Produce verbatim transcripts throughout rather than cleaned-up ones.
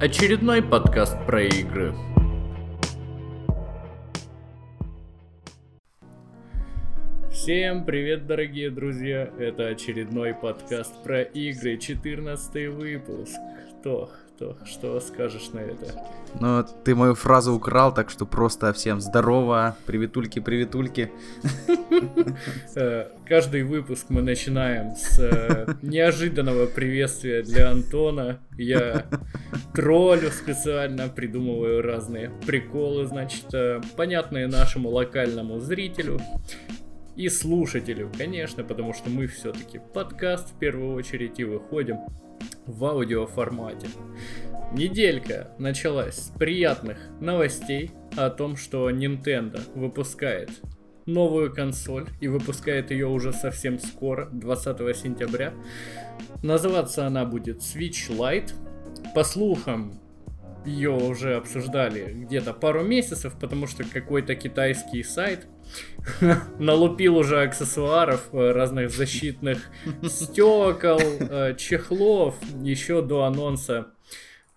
Очередной подкаст про игры. Всем привет, дорогие друзья! Это очередной подкаст про игры, четырнадцатый выпуск. Кто, кто, что скажешь на это? Ну, ты мою фразу украл, так что просто всем здорово, приветульки, приветульки. Каждый выпуск мы начинаем с неожиданного приветствия для Антона. Я троллю специально, придумываю разные приколы, значит, понятные нашему локальному зрителю. И слушателю, конечно, потому что мы все-таки подкаст в первую очередь и выходим в аудиоформате. Неделька началась с приятных новостей о том, что Nintendo выпускает новую консоль и выпускает ее уже совсем скоро, двадцатого сентября. Называться она будет Switch Lite. По слухам, ее уже обсуждали где-то пару месяцев, потому что какой-то китайский сайт налупил уже аксессуаров, разных защитных стекол, чехлов еще до анонса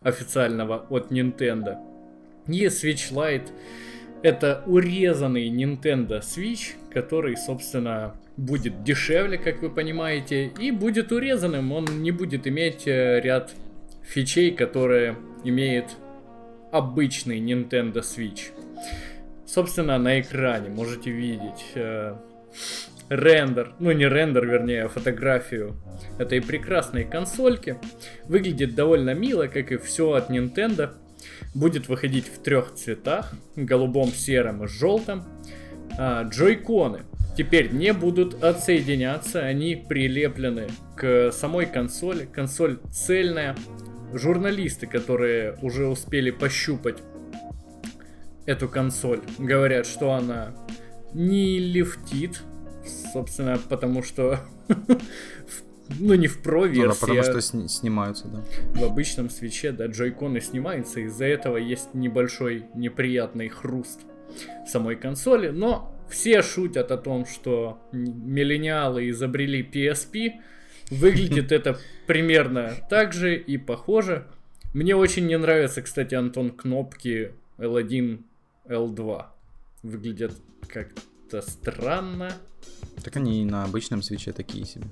официального от Nintendo. И Switch Lite — это урезанный Nintendo Switch, который, собственно, будет дешевле, как вы понимаете, и будет урезанным. Он не будет иметь ряд фичей, которые имеет обычный Nintendo Switch. Собственно, на экране можете видеть э, рендер, ну не рендер, вернее, а фотографию этой прекрасной консольки. Выглядит довольно мило, как и все от Nintendo. Будет выходить в трех цветах: голубом, сером и желтом. А, джойконы теперь не будут отсоединяться, они прилеплены к самой консоли. Консоль цельная. Журналисты, которые уже успели пощупать эту консоль, говорят, что она не лифтит, собственно, потому что, ну, не в Pro-версии. Потому что снимаются, да. В обычном свитче, да, джойконы снимаются, из-за этого есть небольшой неприятный хруст самой консоли, но все шутят о том, что миллениалы изобрели пи эс пи, выглядит это примерно так же и похоже. Мне очень не нравятся, кстати, Антон, кнопки эл один, эл два. Выглядят как-то странно. Так они и на обычном свитче такие себе.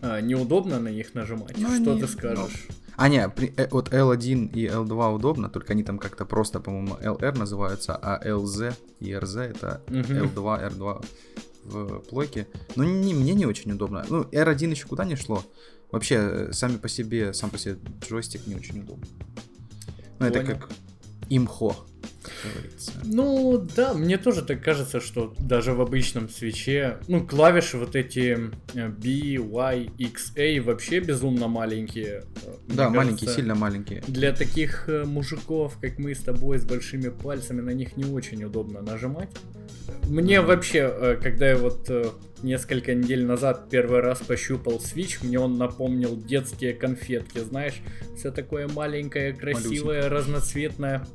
А, неудобно на них нажимать? Но что они... ты скажешь? Но... А, не, при... вот эл один и эл два удобно, только они там как-то просто, по-моему, эл эр называются, а эл зет и эр зет это угу. эл два, эр два. В плойке, но не, мне не очень удобно. Ну, эр один еще куда не шло. Вообще, сами по себе, сам по себе джойстик не очень удобно. Ну, это как имхо, как говорится. Ну, да, мне тоже так кажется, что даже в обычном свитче, ну, клавиши вот эти би, уай, икс, эй вообще безумно маленькие. Да, маленькие, кажется, сильно маленькие. Для таких мужиков, как мы с тобой, с большими пальцами, на них не очень удобно нажимать. Мне вообще, когда я вот несколько недель назад первый раз пощупал Switch, мне он напомнил детские конфетки, знаешь, все такое маленькое, красивое, малюсенькое, разноцветное.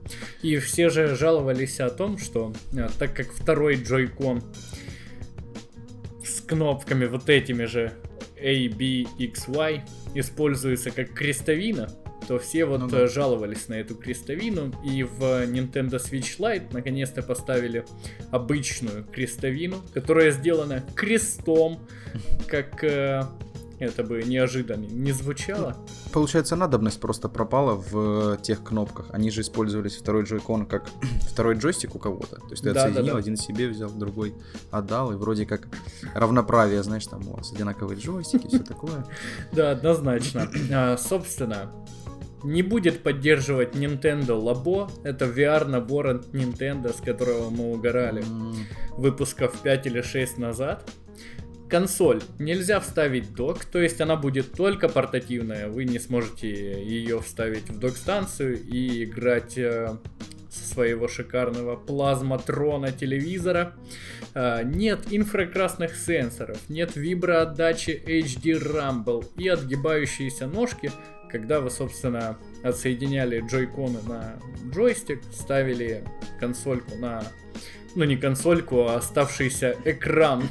И все же жаловались о том, что так как второй джойкон с кнопками вот этими же эй би икс уай используется как крестовина, то все вот ну, да. жаловались на эту крестовину, и в Nintendo Switch Lite наконец-то поставили обычную крестовину, которая сделана крестом, как э, это бы неожиданно не звучало. Получается, надобность просто пропала в тех кнопках. Они же использовались второй джойкон как второй джойстик у кого-то. То есть ты да, отсоединил, да, да. один себе взял, другой отдал, и вроде как равноправие, знаешь, там у вас одинаковые джойстики, все такое. Да, однозначно. Собственно, не будет поддерживать Nintendo Labo. Это ви ар-набор от Nintendo, с которого мы угорали mm. выпусков пять или шесть назад. Консоль нельзя вставить док, то есть она будет только портативная. Вы не сможете ее вставить в док-станцию и играть э, со своего шикарного плазматрона телевизора. Э, нет инфракрасных сенсоров, нет виброотдачи эйч ди Rumble и отгибающиеся ножки. Когда вы, собственно, отсоединяли джойконы на джойстик, ставили консольку на... Ну, не консольку, а оставшийся экран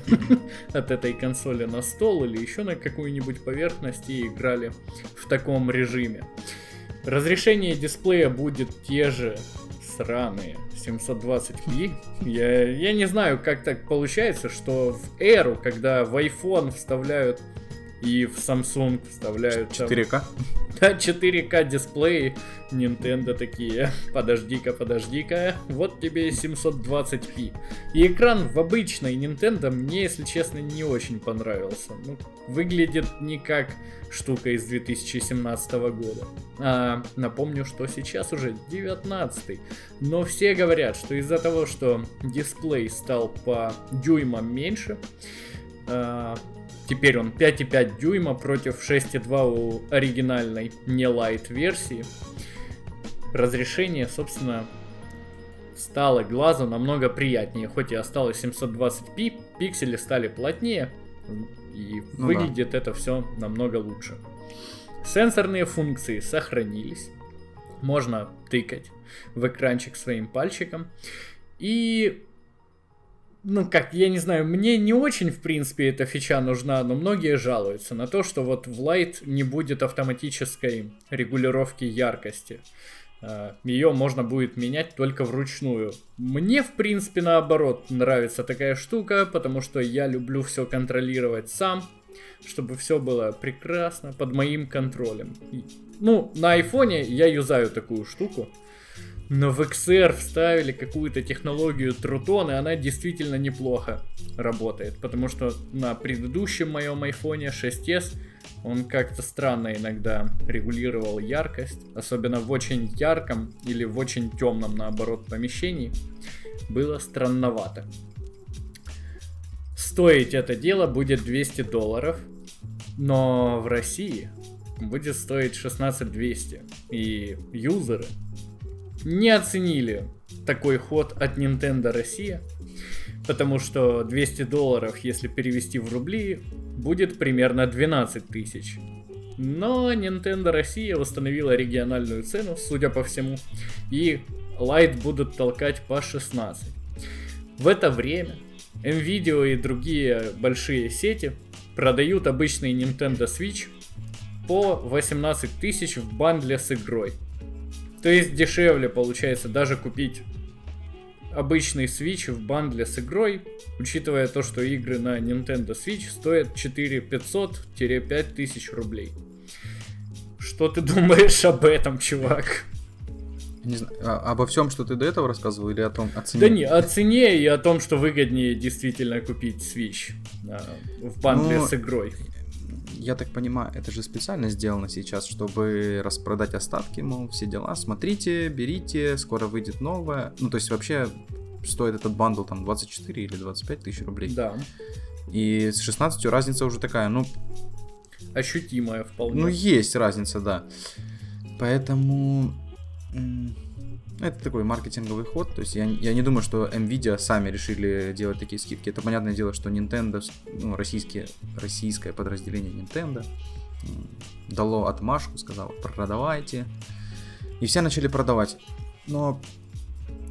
от этой консоли на стол или еще на какую-нибудь поверхность и играли в таком режиме. Разрешение дисплея будет те же сраные семьсот двадцать пи. Я, я не знаю, как так получается, что в эру, когда в iPhone вставляют и в Samsung вставляют... четыре ка? Да, четыре ка дисплей. Nintendo такие, подожди-ка, подожди-ка, вот тебе семьсот двадцать пи. И экран в обычной Nintendo мне, если честно, не очень понравился. Ну, выглядит не как штука из две тысячи семнадцатого года. А, напомню, что сейчас уже девятнадцатый. Но все говорят, что из-за того, что дисплей стал по дюймам меньше... А, теперь он пять целых пять дюйма против шесть целых два у оригинальной не лайт версии. Разрешение, собственно, стало глазу намного приятнее. Хоть и осталось семьсот двадцать пи, пиксели стали плотнее. И ну выглядит да. это все намного лучше. Сенсорные функции сохранились. Можно тыкать в экранчик своим пальчиком. И... Ну как, я не знаю, мне не очень, в принципе, эта фича нужна, но многие жалуются на то, что вот в Lite не будет автоматической регулировки яркости. Ее можно будет менять только вручную. Мне, в принципе, наоборот, нравится такая штука, потому что я люблю все контролировать сам, чтобы все было прекрасно, под моим контролем. Ну, на айфоне я юзаю такую штуку. Но в икс эр вставили какую-то технологию Трутон, и она действительно неплохо работает. Потому что на предыдущем моем айфоне шесть эс он как-то странно иногда регулировал яркость. Особенно в очень ярком или в очень темном, наоборот, помещении. Было странновато. Стоить это дело будет двести долларов. Но в России будет стоить шестнадцать тысяч двести. И юзеры... не оценили такой ход от Nintendo Россия, потому что двести долларов, если перевести в рубли, будет примерно двенадцать тысяч. Но Nintendo Россия установила региональную цену, судя по всему, и Lite будут толкать по шестнадцать. В это время Nvidia и другие большие сети продают обычный Nintendo Switch по восемнадцать тысяч в бандле с игрой. То есть дешевле получается даже купить обычный Switch в бандле с игрой, учитывая то, что игры на Nintendo Switch стоят четыре тысячи пятьсот - пять тысяч рублей. Что ты думаешь об этом, чувак? Не знаю, а, обо всем, что ты до этого рассказывал, или о том, о цене? Да не, о цене и о том, что выгоднее действительно купить Switch а, в бандле Но... с игрой. Я так понимаю, это же специально сделано сейчас, чтобы распродать остатки, мол, все дела. Смотрите, берите, скоро выйдет новое. Ну, то есть вообще стоит этот бандл там двадцать четыре или двадцать пять тысяч рублей. Да. И с шестнадцатью разница уже такая, ну... ощутимая вполне. Ну, есть разница, да. Поэтому... это такой маркетинговый ход, то есть я, я не думаю, что Nvidia сами решили делать такие скидки. Это понятное дело, что Nintendo, ну, российские, российское подразделение Nintendo дало отмашку, сказало продавайте, и все начали продавать. Но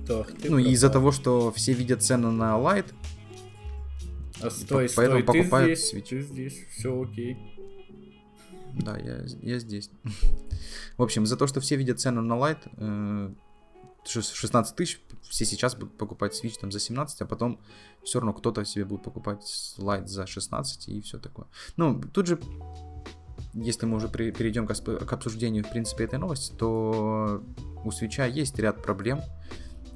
так, ну, из-за того, что все видят цену на Lite, а стой, по- поэтому стой, покупают Switch. Ты здесь, все окей. Да, я, я здесь. В общем, за то, что все видят цену на Lite, шестнадцать тысяч, все сейчас будут покупать Switch там за семнадцать, а потом все равно кто-то себе будет покупать Lite за шестнадцать и все такое. Ну, тут же, если мы уже при, перейдем к, к обсуждению, в принципе, этой новости, то у Switch есть ряд проблем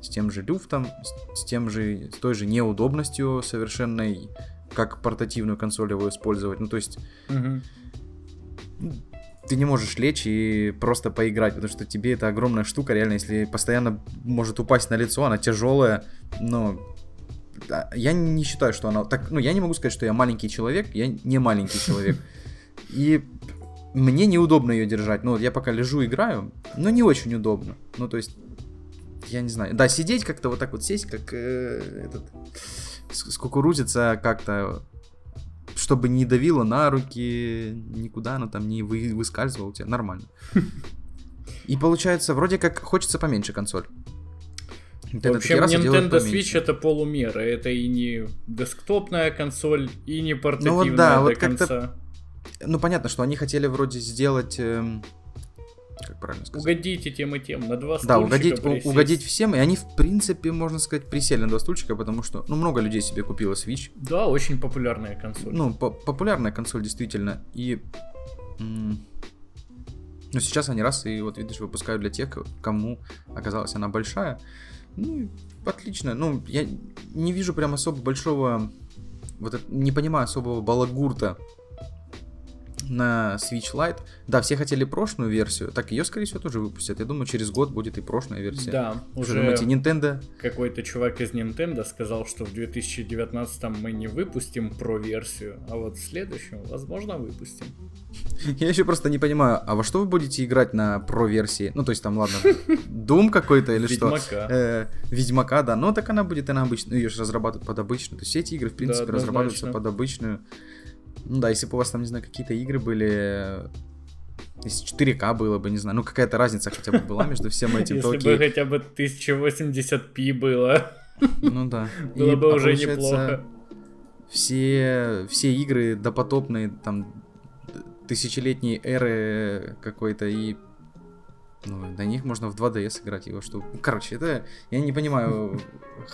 с тем же люфтом, с, тем же, с той же неудобностью совершенной, как портативную консоль его использовать. Ну, то есть... Угу. Ты не можешь лечь и просто поиграть, потому что тебе это огромная штука, реально, если постоянно может упасть на лицо, она тяжелая, но да, я не считаю, что она... так, ну, я не могу сказать, что я маленький человек, я не маленький человек, и мне неудобно ее держать, ну, вот я пока лежу, играю, но не очень удобно, ну, то есть, я не знаю, да, сидеть как-то вот так вот, сесть, как этот, скукурузиться как-то... чтобы не давило на руки, никуда она там не вы, выскальзывала у тебя, нормально. И получается, вроде как хочется поменьше консоль. В общем, Nintendo Switch это полумера, это и не десктопная консоль, и не портативная ну, вот, да, до вот конца. Как-то... Ну понятно, что они хотели вроде сделать... Эм... как правильно сказать. Угодите тем и тем, на два стульчика. Да, угодить, у, угодить всем, и они, в принципе, можно сказать, присели на два стульчика, потому что, ну, много людей себе купило Switch. Да, очень популярная консоль. Ну, по- популярная консоль, действительно, и... М- ну, сейчас они раз, и вот, видишь, выпускают для тех, кому оказалась она большая. Ну, отлично. Ну, я не вижу прям особо большого... Вот это, не понимаю особого балагурта на Switch Lite. Да, все хотели прошлую версию, так ее, скорее всего, тоже выпустят. Я думаю, через год будет и прошлая версия. Да, уже думаете, Nintendo... какой-то чувак из Nintendo сказал, что в две тысячи девятнадцатом мы не выпустим про-версию, а вот в следующем, возможно, выпустим. Я еще просто не понимаю, а во что вы будете играть на про-версии? Ну, то есть там, ладно, Doom какой-то или что? Ведьмака. Ведьмака, да. Но так она будет и на обычную. Ее же разрабатывают под обычную. То есть все эти игры, в принципе, разрабатываются под обычную. Ну да, если бы у вас там, не знаю, какие-то игры были, если четыре ка было бы, не знаю, ну какая-то разница хотя бы была между всем этим. Если бы хотя бы тысяча восемьдесят пи было, ну да, было бы уже неплохо. Все игры допотопные, там, тысячелетней эры какой-то, и ну, до них можно в два дэ эс играть его, что... Короче, это... Я не понимаю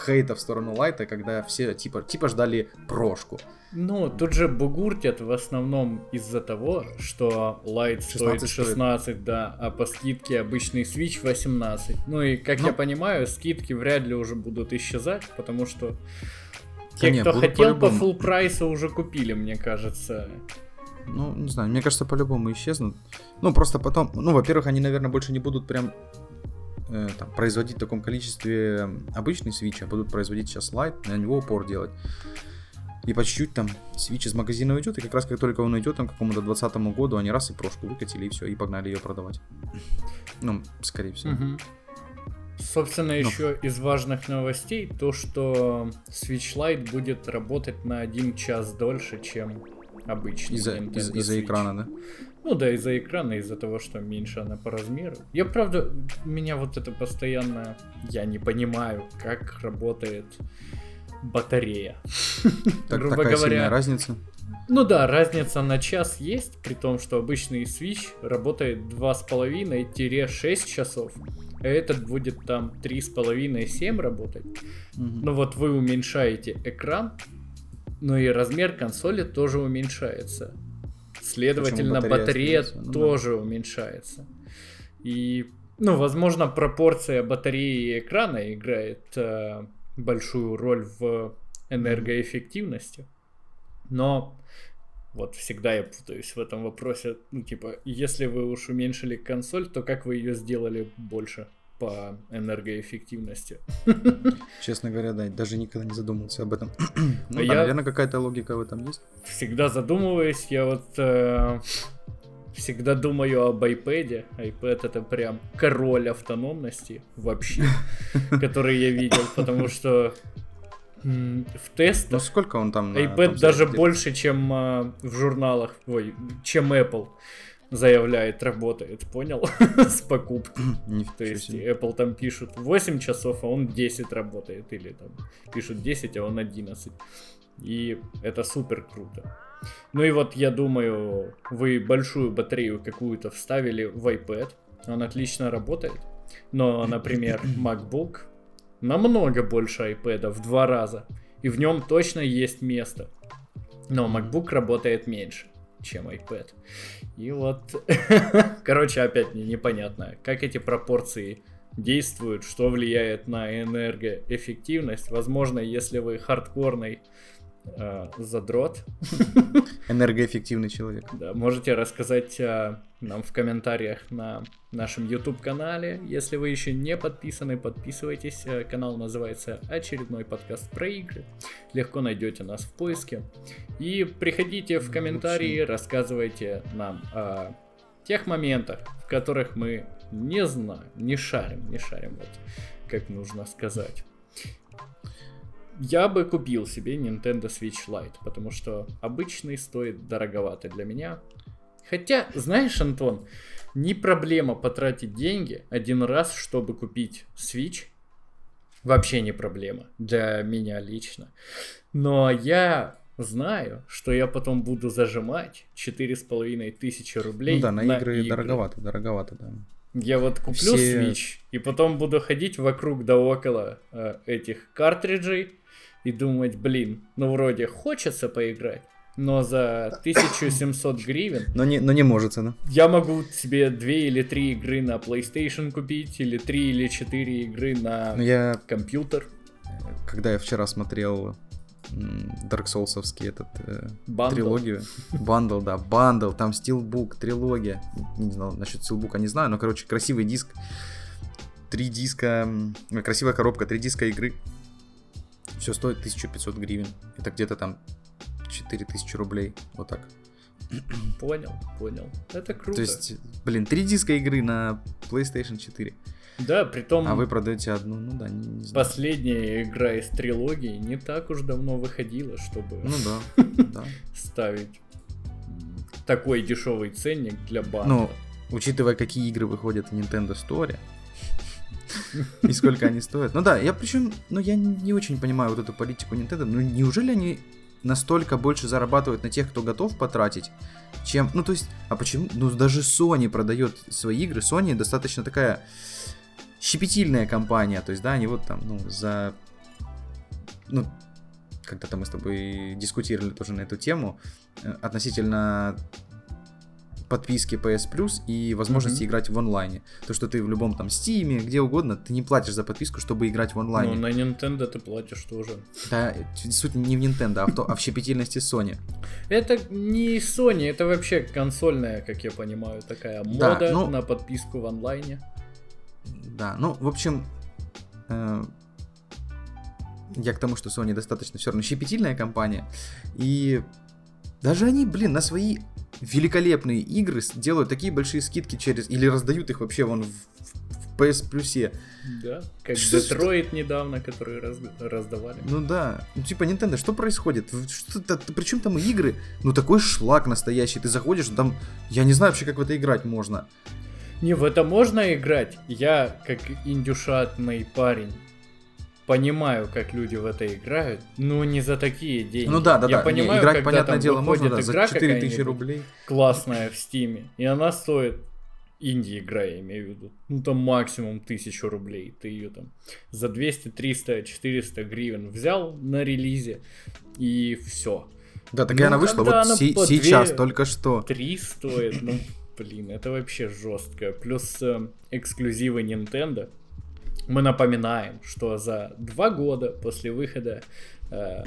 хейта в сторону Лайта, когда все типа, типа ждали прошку. Ну, тут же бугуртят в основном из-за того, что Лайт стоит шестнадцать, да, а по скидке обычный Switch восемнадцать. Ну и, как Но... я понимаю, скидки вряд ли уже будут исчезать, потому что те, да кто нет, хотел по, по фулл прайсу, уже купили, мне кажется. Ну, не знаю, мне кажется, по-любому исчезнут. Ну, просто потом, ну, во-первых, они, наверное, больше не будут прям э, там, производить в таком количестве обычный Switch, а будут производить сейчас Lite, на него упор делать. И по чуть-чуть там Switch из магазина уйдет, и как раз как только он уйдет, там, к какому-то двадцатому году, они раз и прошку выкатили, и все, и погнали ее продавать. Ну, скорее всего. Угу. Собственно, ну. еще из важных новостей то, что Switch Lite будет работать на один час дольше, чем... обычный. Из-за, из- из-за экрана, да? Ну да, из-за экрана, из-за того, что меньше она по размеру. Я, правда, меня вот это постоянно... Я не понимаю, как работает батарея. Так, грубо такая говоря, сильная разница? Ну да, разница на час есть, при том, что обычный Switch работает два с половиной - шесть часов. А этот будет там три с половиной - семь работать. Угу. Ну вот вы уменьшаете экран, ну и размер консоли тоже уменьшается. Следовательно, батарея, батарея тоже ну, да. уменьшается. И, ну, возможно, пропорция батареи и экрана играет э, большую роль в энергоэффективности. Но вот всегда я путаюсь в этом вопросе. Ну, типа, если вы уж уменьшили консоль, то как вы ее сделали больше по энергоэффективности? Честно говоря, да, даже никогда не задумывался об этом. Ну, а да, наверное, какая-то логика в этом есть. Всегда задумываюсь, я вот э, всегда думаю об iPad. iPad — это прям король автономности вообще, который я видел, потому что м- в тестах... Ну сколько он там? iPad даже больше, чем э, в журналах, ой, чем Apple заявляет, работает, понял? С покупки. То есть Apple там пишут восемь часов, а он десять работает. Или там пишут десять, а он одиннадцать. И это супер круто. Ну и вот я думаю, вы большую батарею какую-то вставили в iPad. Он отлично работает. Но, например, MacBook намного больше iPad в два раза. И в нем точно есть место. Но MacBook работает меньше, чем iPad. И вот, короче, опять мне непонятно, как эти пропорции действуют, что влияет на энергоэффективность. Возможно, если вы хардкорный э, задрот, энергоэффективный человек, да, можете рассказать э, нам в комментариях на нашем YouTube-канале. Если вы еще не подписаны, подписывайтесь. Канал называется «Очередной подкаст про игры». Легко найдете нас в поиске. И приходите в комментарии, рассказывайте нам о тех моментах, в которых мы не знаем, не шарим, не шарим, вот как нужно сказать. Я бы купил себе Nintendo Switch Lite, потому что обычный стоит дороговато для меня. Хотя, знаешь, Антон, не проблема потратить деньги один раз, чтобы купить Switch. Вообще не проблема для меня лично. Но я знаю, что я потом буду зажимать четыре с половиной тысячи рублей. Ну да, на, на игры, игры дороговато, дороговато, да. Я вот куплю все... Switch, и потом буду ходить вокруг да около э, этих картриджей и думать, блин, ну вроде хочется поиграть, но за тысячу семьсот гривен... Но не, но не может она. Я могу себе две или три игры на PlayStation купить, или три или четыре игры на я... компьютер. Когда я вчера смотрел... Dark Souls'овский этот э, Bundle. трилогию. Бандл, да, бандл, там Steelbook, трилогия. Не знал насчет Steelbook, не знаю, но, короче, красивый диск. Три диска, красивая коробка, три диска игры. Все стоит тысяча пятьсот гривен. Это где-то там четыре тысячи рублей, вот так. Понял, понял. Это круто. То есть, блин, три диска игры на PlayStation четыре. Да, притом... А вы продаете одну, ну да, не, не знаю. Последняя игра из трилогии не так уж давно выходила, чтобы... Ну да, да. Ставить такой дешевый ценник для банда. Ну, учитывая, какие игры выходят в Nintendo Store и сколько они стоят. Ну да, я причем, ну я не очень понимаю вот эту политику Nintendo. Ну неужели они настолько больше зарабатывают на тех, кто готов потратить, чем... Ну то есть, а почему? Ну даже Sony продает свои игры. Sony достаточно такая... щепетильная компания, то есть, да, они вот там, ну, за... Ну, когда-то мы с тобой дискутировали тоже на эту тему относительно подписки пи эс Plus и возможности mm-hmm. играть в онлайне. То, что ты в любом там Steam, где угодно, ты не платишь за подписку, чтобы играть в онлайне. Ну, на Nintendo ты платишь тоже. Да, суть не в Nintendo, а в, то, а в щепетильности Sony. Это не Sony, это вообще консольная, как я понимаю, такая мода да, ну... на подписку в онлайне. Да, ну, в общем, э, я к тому, что Sony достаточно все равно щепетильная компания, и даже они, блин, на свои великолепные игры делают такие большие скидки через, или раздают их вообще вон в, в пи эс Plus. Да, как Детройт недавно, который раз, раздавали. Ну да, ну типа Nintendo, что происходит? Что-то, причем там игры, ну такой шлак настоящий, ты заходишь, там, я не знаю вообще, как в это играть можно. Не, в это можно играть. Я, как индюшатный парень, понимаю, как люди в это играют, но не за такие деньги. Ну да, да, я да. Понимаю, не, играть, понятное дело, можно, да, за четыре тысячи рублей. Классная в Стиме. И она стоит, инди-игра, я имею в виду, ну там максимум тысячу рублей. Ты ее там за двести, триста, четыреста гривен взял на релизе, и все. Да, так ну, и она вышла вот она се- сейчас, только что. три стоит, ну... Блин, это вообще жестко. Плюс э, эксклюзивы Nintendo. Мы напоминаем, что за два года после выхода э,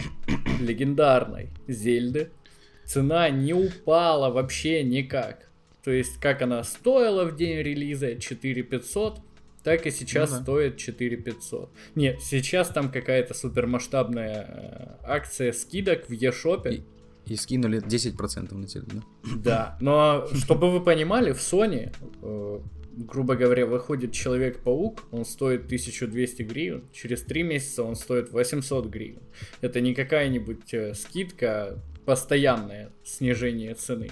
легендарной Зельды цена не упала вообще никак. То есть, как она стоила в день релиза четыре тысячи пятьсот, так и сейчас угу. стоит четыре тысячи пятьсот. Нет, сейчас там какая-то супермасштабная э, акция скидок в eShop. И... И скинули десять процентов на теле, да? Да, но чтобы вы понимали, в Sony, э, грубо говоря, выходит Человек-паук, он стоит тысячу двести гривен, через три месяца он стоит восемьсот гривен. Это не какая-нибудь э, скидка, постоянное снижение цены.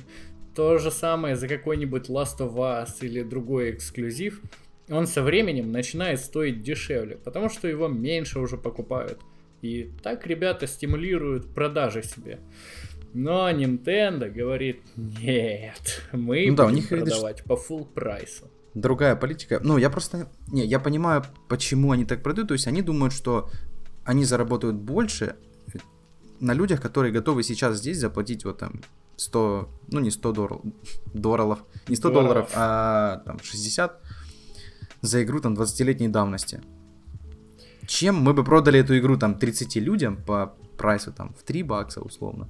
То же самое за какой-нибудь Last of Us или другой эксклюзив, он со временем начинает стоить дешевле, потому что его меньше уже покупают. И так ребята стимулируют продажи себе. Но Nintendo говорит, нет, мы ну, да, будем у них продавать это... по full прайсу. Другая политика. Ну, я просто... Не, я понимаю, почему они так продают. То есть они думают, что они заработают больше на людях, которые готовы сейчас здесь заплатить вот там сто... Ну, не сто дорл... долларов, не сто долларов, долларов а там, шестьдесят за игру там двадцатилетней давности. Чем мы бы продали эту игру там тридцати людям по прайсу там в три бакса условно.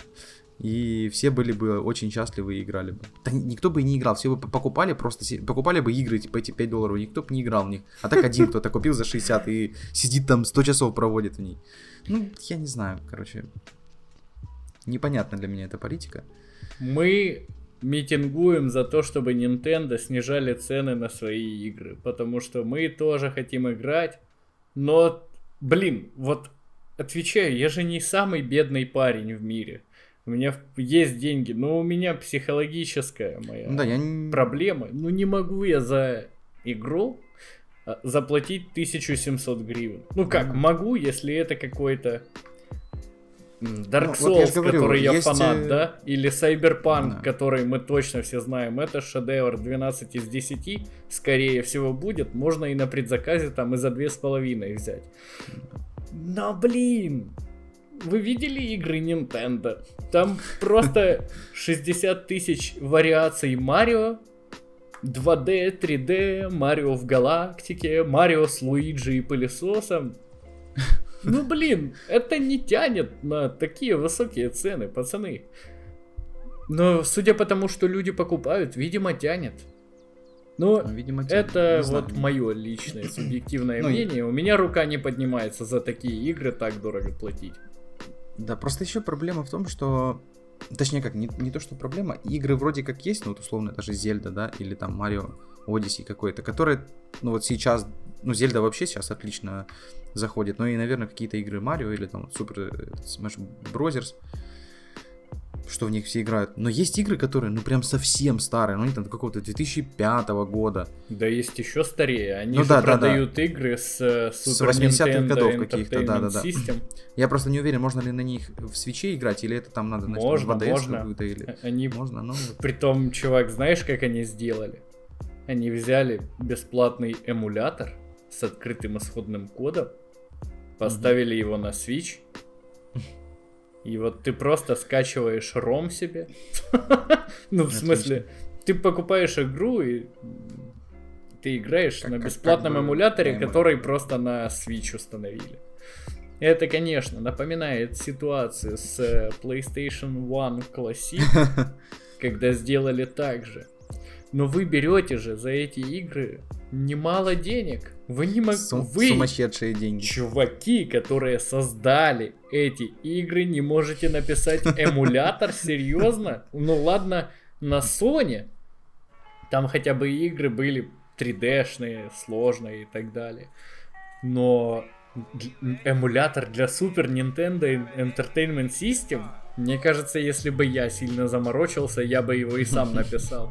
И все были бы очень счастливы и играли бы. Да никто бы и не играл, все бы покупали просто, покупали бы игры типа эти пять долларов, никто бы не играл в них. А так один кто-то купил за шестьдесят и сидит там сто часов проводит в ней. Ну, я не знаю, короче. Непонятна для меня эта политика. Мы митингуем за то, чтобы Nintendo снижали цены на свои игры, потому что мы тоже хотим играть, но... Блин, вот отвечаю, я же не самый бедный парень в мире. У меня есть деньги, но у меня психологическая моя да, я не... проблема. Ну не могу я за игру заплатить тысячу семьсот гривен. Ну как, могу, если это какой-то Dark Souls, ну, вот я говорю, который я есть... фанат, да? Или Cyberpunk, да. который мы точно все знаем. Это шедевр двенадцать из десяти, скорее всего, будет. Можно и на предзаказе там и за две с половиной взять. Но, блин! Вы видели игры Nintendo? Там просто шестьдесят тысяч вариаций Марио, два дэ, три дэ, Марио в галактике, Марио с Луиджи и пылесосом. Ну, блин, это не тянет на такие высокие цены, пацаны. Но судя по тому, что люди покупают, видимо, тянет. Ну, видимо, тянет. Это знаю, вот мое личное субъективное мнение. У меня рука не поднимается за такие игры так дорого платить. Да, просто еще проблема в том, что... Точнее как, не, не то что проблема, игры вроде как есть, ну вот условно даже Зельда, да, или там Марио Одиссе какой-то, которые, ну вот сейчас, ну Зельда вообще сейчас отлично заходит, ну и, наверное, какие-то игры Марио или там Супер Смэш Брозерс, что в них все играют. Но есть игры, которые, ну прям совсем старые, ну они там какого-то две тысячи пятого года. Да есть еще старее, они ну, же да, продают да, да. игры с Super с восьмидесятых годов каких-то, да, да, да. System. Я просто не уверен, можно ли на них в Switch'е играть, или это там надо, значит, можно, в эй ди эс какую-то, или... Они... Можно, но... Притом, чувак, знаешь, как они сделали? Они взяли бесплатный эмулятор с открытым исходным кодом, поставили mm-hmm. его на Switch... И вот ты просто скачиваешь ром себе. Ну, в смысле, ты покупаешь игру и ты играешь на бесплатном эмуляторе, который просто на Switch установили. Это, конечно, напоминает ситуацию с PlayStation один Classic, когда сделали так же. Но вы берете же за эти игры немало денег. Вы не могли... Сум- вы, сумасшедшие деньги. Чуваки, которые создали эти игры, не можете написать эмулятор? Серьезно? Ну ладно, на Sony там хотя бы игры были три дэ-шные, сложные и так далее. Но эмулятор для Super Nintendo Entertainment System... Мне кажется, если бы я сильно заморочился, я бы его и сам написал.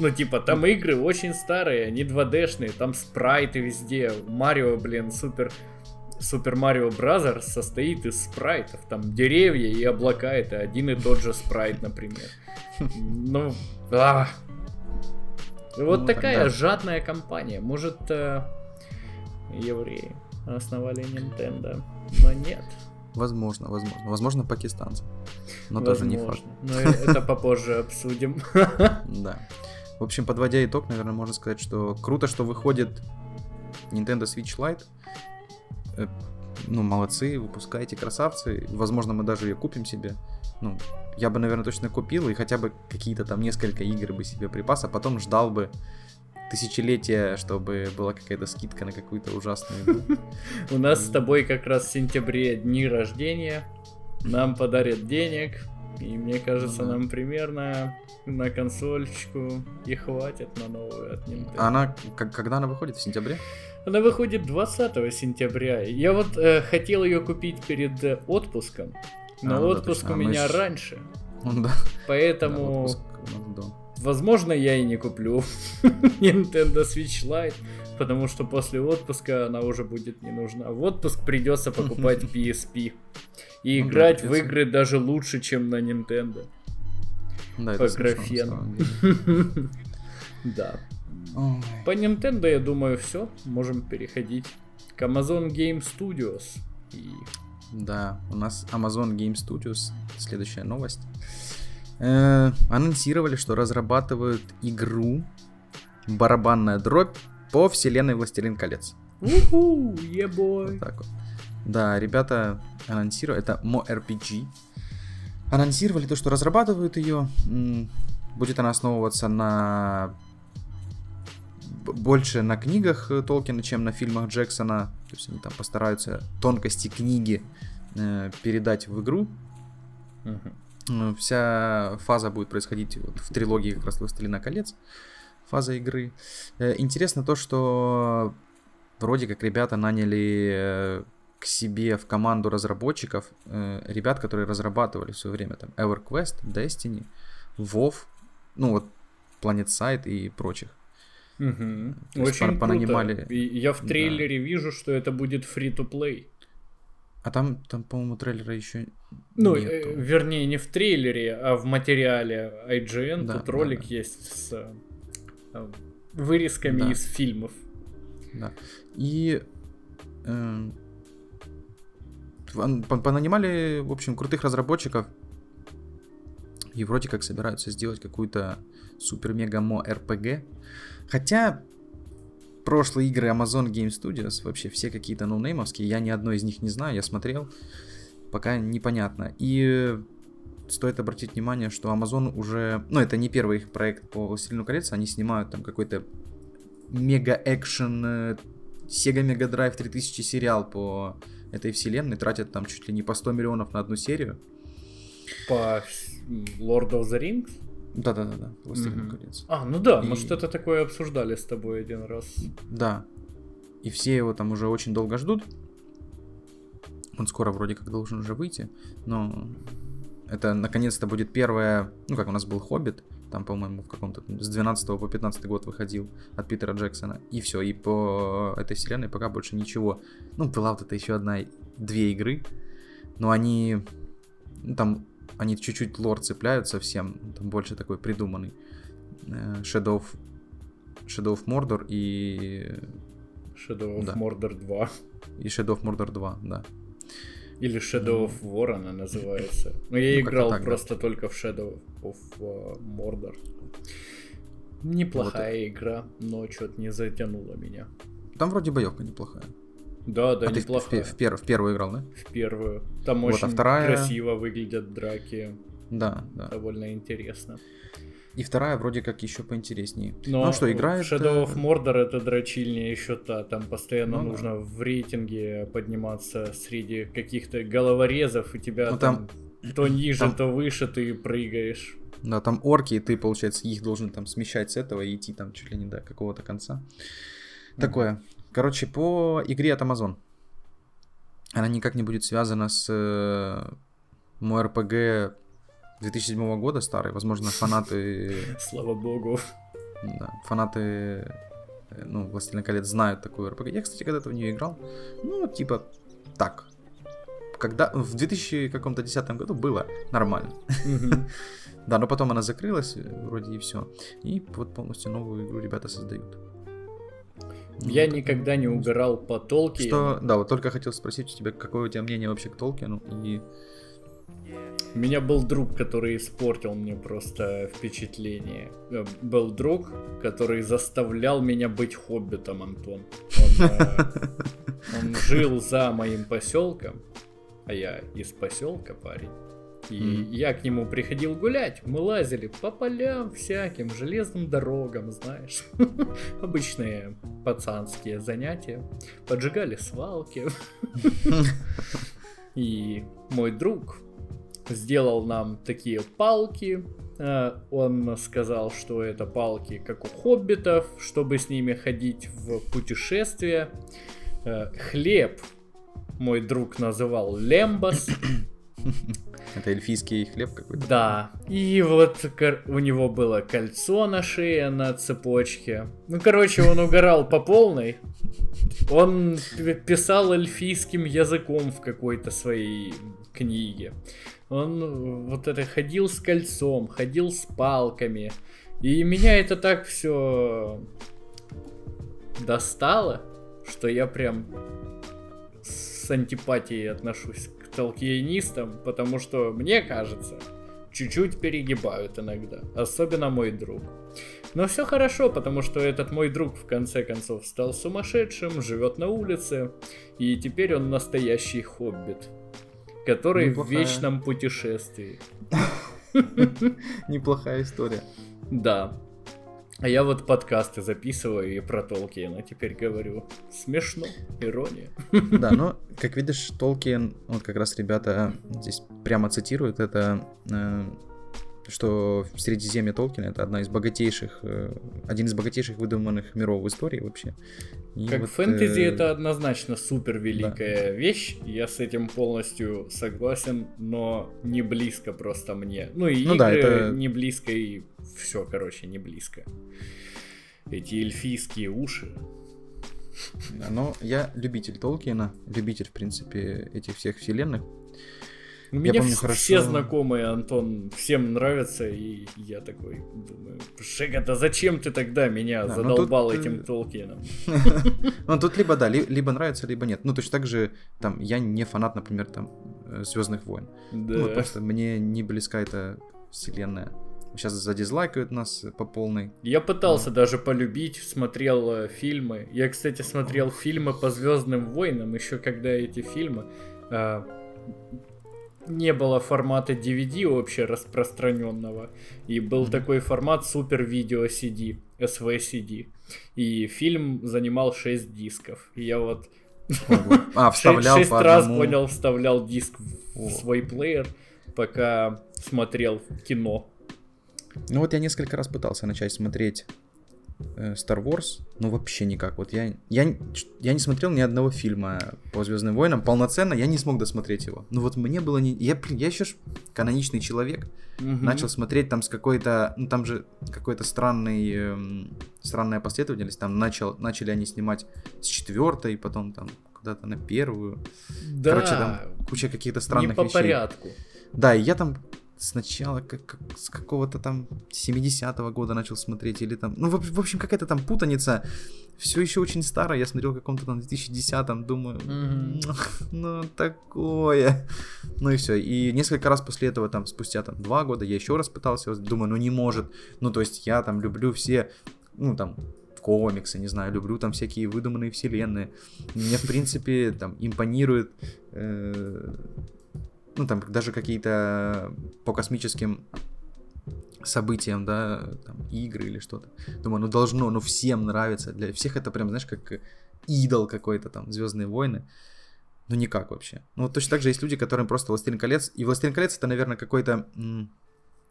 Ну, типа, там игры очень старые, они два дэ-шные, там спрайты везде. Марио, блин, супер... Супер Марио Бразерс состоит из спрайтов. Там деревья и облака, это один и тот же спрайт, например. Ну, а... Вот ну, такая тогда... жадная компания. Может, э... евреи основали Nintendo, но нет. Возможно, возможно. Возможно, пакистанцы. Но возможно. Тоже не факт. Но это попозже обсудим. Да. В общем, подводя итог, наверное, можно сказать, что круто, что выходит Nintendo Switch Lite. Ну, молодцы, выпускайте, красавцы. Возможно, мы даже ее купим себе. Ну, я бы, наверное, точно купил. И хотя бы какие-то там несколько игр бы себе припас, а потом ждал бы тысячелетия, чтобы была какая-то скидка на какую-то ужасную игру. У нас с тобой как раз в сентябре дни рождения, нам подарят денег, и мне кажется, нам примерно на консольчику и хватит на новую от Nintendo. А она, когда она выходит, в сентябре? Она выходит двадцатого сентября. Я вот э, хотел ее купить перед отпуском, но а, ну, отпуск да, у меня мы... раньше, да. Поэтому... Да, возможно, я и не куплю Nintendo Switch Lite, потому что после отпуска она уже будет не нужна. В отпуск придется покупать пи эс пи и ну, играть да, в игры даже лучше, чем на Nintendo. Да, по графену. Да. Ой. По Nintendo, я думаю, все. Можем переходить к Amazon Game Studios. И... Да, у нас Amazon Game Studios. Следующая новость. Э, анонсировали, что разрабатывают игру «Барабанная дробь» по вселенной «Властелин колец». Уху, ебой! Yeah, вот так вот. Да, ребята анонсировали, это MoRPG. Анонсировали то, что разрабатывают ее. Будет она основываться на... больше на книгах Толкина, чем на фильмах Джексона. То есть они там постараются тонкости книги э, передать в игру. Uh-huh. Вся фаза будет происходить вот в трилогии как раз «Властелина колец», фаза игры. Интересно то, что вроде как ребята наняли к себе в команду разработчиков ребят, которые разрабатывали в свое время там EverQuest, Destiny, WoW, ну вот PlanetSide и прочих. Угу. Очень пар- круто. И я в трейлере да. вижу, что это будет free-to-play. А там, там, по-моему, трейлера еще ну, нету. Э, вернее, не в трейлере, а в материале ай джи эн. Да, тут да, ролик да. есть с э, вырезками да. из фильмов. Да. И э, понанимали, в общем, крутых разработчиков. И вроде как собираются сделать какую-то супер-мега-мо-эр пэ гэ. Хотя... прошлые игры Amazon Game Studios, вообще все какие-то ноунеймовские, я ни одной из них не знаю, я смотрел, пока непонятно. И стоит обратить внимание, что Amazon уже, ну это не первый их проект по «Властелину колец», они снимают там какой-то мега-экшен, Sega Mega Drive три тысячи сериал по этой вселенной, тратят там чуть ли не по сто миллионов на одну серию. По Lord of the Rings? Да-да-да, «Властелин колец». А, ну да, и... может это такое обсуждали с тобой один раз. Да, и все его там уже очень долго ждут. Он скоро вроде как должен уже выйти, но это наконец-то будет первое, ну как у нас был «Хоббит», там, по-моему, в каком-то с двенадцатого по пятнадцатый год выходил от Питера Джексона, и все, и по этой вселенной пока больше ничего. Ну, была вот это еще одна, две игры, но они, ну, там... Они чуть-чуть лор цепляются всем, там больше такой придуманный. Shadow of, Shadow of Mordor и... Shadow of да. Mordor два. И Shadow of Mordor два, да. Или Shadow of War она называется. Но я ну, играл так, просто да. только в Shadow of Mordor. Неплохая вот. Игра, но что-то не затянуло меня. Там вроде боевка неплохая. Да, да, а неплохо. Ты в, в, в, пер, в первую играл, да? В первую. Там вот, очень а вторая... красиво выглядят драки. Да, да. Довольно интересно. И вторая вроде как еще поинтереснее. Но ну что, играет... Shadow of Mordor это дрочильня еще та. Там постоянно ну, нужно да. в рейтинге подниматься среди каких-то головорезов, и тебя ну, там... там то ниже, там... то выше ты прыгаешь. Да, там орки, и ты, получается, их должен там смещать с этого и идти там чуть ли не до какого-то конца. Mm-hmm. Такое... Короче, по игре от Amazon. Она никак не будет связана с э, MoRPG две тысячи седьмого года старой. Возможно, фанаты... Слава богу. Да, фанаты, ну, «Властелина колец» знают такую эр пэ гэ. Я, кстати, когда-то в нее играл. Ну, типа, так. Когда... В две тысячи десятом году было нормально. Да, но потом она закрылась, вроде и все. И вот полностью новую игру ребята создают. Я ну, никогда так, не угорал по Толкину. Что... Да, вот только хотел спросить у тебя, какое у тебя мнение вообще к Толкину. И... У меня был друг, который испортил мне просто впечатление. Был друг, который заставлял меня быть хоббитом, Антон. Он жил за моим поселком, а я из поселка парень. И mm-hmm. я к нему приходил гулять, мы лазили по полям всяким, железным дорогам, знаешь, обычные пацанские занятия, поджигали свалки. И мой друг сделал нам такие палки, он сказал, что это палки как у хоббитов, чтобы с ними ходить в путешествие. Хлеб мой друг называл лембас. Это эльфийский хлеб какой-то. Да, и вот у него было кольцо на шее, на цепочке. Ну, короче, он угорал по полной. Он писал эльфийским языком в какой-то своей книге. Он вот это ходил с кольцом, ходил с палками. И меня это так все достало, что я прям с антипатией отношусь к толкинистом, потому что, мне кажется, чуть-чуть перегибают иногда, особенно мой друг. Но все хорошо, потому что этот мой друг в конце концов стал сумасшедшим, живет на улице, и теперь он настоящий хоббит, который неплохая. В вечном путешествии. Неплохая история. Да. А я вот подкасты записываю и про Толкина теперь говорю. Смешно, ирония. Да, но, как видишь, Толкин, вот как раз ребята здесь прямо цитируют это, что Средиземье Толкина — это одна из богатейших, один из богатейших выдуманных миров в истории вообще. И как вот, фэнтези э... это однозначно супер великая да. вещь, я с этим полностью согласен, но не близко просто мне. Ну и ну, игры да, это... не близко, и все, короче, не близко. Эти эльфийские уши. Но я любитель Толкина, любитель, в принципе, этих всех вселенных. У меня я помню, все хорошо... знакомые, Антон, всем нравятся, и я такой думаю, Шега, да зачем ты тогда меня да, задолбал ну тут... этим Толкином? Ну тут либо да, либо нравится, либо нет. Ну точно так же, там, я не фанат, например, там, Звездных войн. Просто мне не близка эта вселенная. Сейчас задизлайкают нас по полной. Я пытался да. даже полюбить, смотрел фильмы. Я, кстати, смотрел фильмы по Звездным войнам, еще когда эти фильмы... А, не было формата ди ви ди вообще распространенного. И был mm-hmm. такой формат супер видео си ди, эс ви си ди. И фильм занимал шесть дисков. И я вот а, вставлял шесть раз, понял, вставлял диск в О. свой плеер, пока смотрел кино. Ну вот я несколько раз пытался начать смотреть Star Wars, ну вообще никак. Вот я, я, я не смотрел ни одного фильма по Звездным войнам. Полноценно я не смог досмотреть его. Ну вот мне было не. Я, блин, я еще ж каноничный человек. Угу. Начал смотреть там с какой-то. Ну там же какой-то странный. Эм, странная последовательность. Там начал, начали они снимать с четвертой, потом там куда-то на первую. Да. Короче, там куча каких-то странных вещей. Не по порядку. Да, и я там. Сначала как, как, с какого-то там семидесятого года начал смотреть, или там... Ну, в, в общем, какая-то там путаница. Все еще очень старое. Я смотрел в каком-то там две тысячи десятом, думаю, mm-hmm. ну, такое. Ну и все. И несколько раз после этого, там, спустя там два года, я еще раз пытался, думаю, ну не может. Ну, то есть я там люблю все, ну, там, комиксы, не знаю, люблю там всякие выдуманные вселенные. Мне, в принципе, там, импонирует... Э- Ну, там, даже какие-то по космическим событиям, да, там, игры или что-то. Думаю, ну, должно, ну, всем нравится. Для всех это прям, знаешь, как идол какой-то там, Звездные войны. Ну, никак вообще. Ну, вот точно так же есть люди, которым просто Властелин колец. И Властелин колец — это, наверное, какой-то м-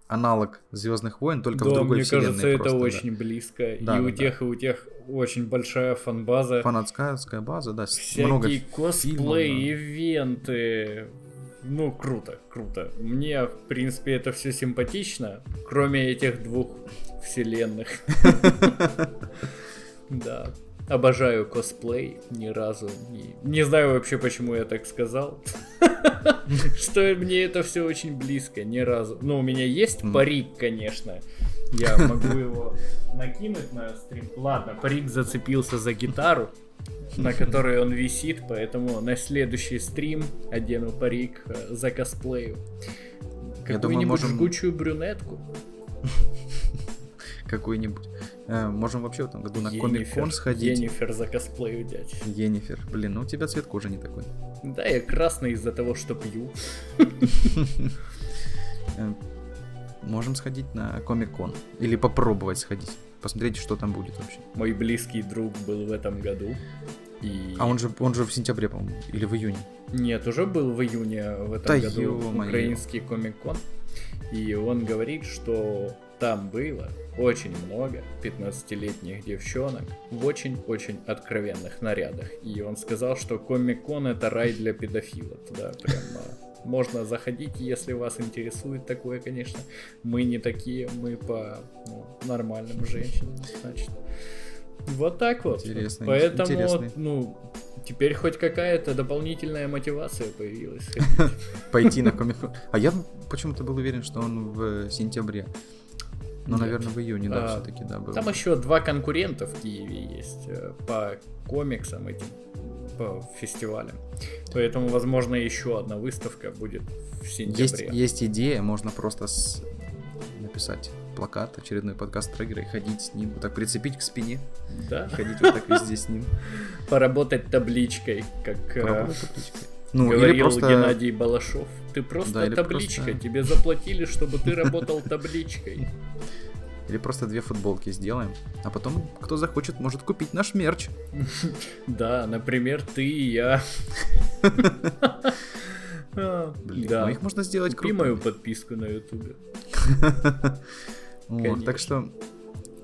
аналог Звездных войн, только да, в другой вселенной. Да, мне кажется, просто, это очень да. близко. Да, и да, у да. тех, и у тех очень большая фан-база. Фанатская база, да. Всякие много косплей, фильмов, да. ивенты... Ну, круто, круто. Мне, в принципе, это все симпатично, кроме этих двух вселенных. Да. Обожаю косплей ни разу. Не знаю вообще, почему я так сказал. Что мне это все очень близко, ни разу. Ну, у меня есть парик, конечно. Я могу его накинуть на стрим. Ладно, парик зацепился за гитару, на которой он висит, поэтому на следующий стрим одену парик за косплею. Какую-нибудь можем... жгучую брюнетку. Какую-нибудь. Можем вообще в этом году на Комик-кон сходить. Енифер за косплею, дядь. Енифер, блин, ну у тебя цвет кожи не такой. Да, я красный из-за того, что пью. Можем сходить на Комик-кон. Или попробовать сходить. Посмотрите, что там будет вообще. Мой близкий друг был в этом году. И... А он же, он же в сентябре, по-моему, или в июне? Нет, уже был в июне в этом да году украинский комик-кон. И он говорит, что там было очень много пятнадцатилетних девчонок в очень-очень откровенных нарядах. И он сказал, что комик-кон — это рай для педофилов. Да, прямо... Можно заходить, если вас интересует такое, конечно. Мы не такие, мы по ну, нормальным женщинам, значит. Вот так вот. Интересно, поэтому, интересный. Ну, теперь хоть какая-то дополнительная мотивация появилась. Пойти на комик-кон. А я почему-то был уверен, что он в сентябре. Ну, наверное, в июне, да, все-таки, да, был. Там еще два конкурента в Киеве есть по комиксам этим. По фестивалям. Поэтому, возможно, еще одна выставка будет в сентябре. Есть, есть идея, можно просто с... написать плакат, очередной подкаст треггера и ходить с ним, вот так прицепить к спине. Да. Ходить вот так везде с ним. Поработать табличкой, как говорил Геннадий Балашов. Ты просто табличка, тебе заплатили, чтобы ты работал табличкой. Или просто две футболки сделаем, а потом, кто захочет, может купить наш мерч. Да, например, ты и я. Блин, ну их можно сделать крупными. Купи мою подписку на ютубе. Так что,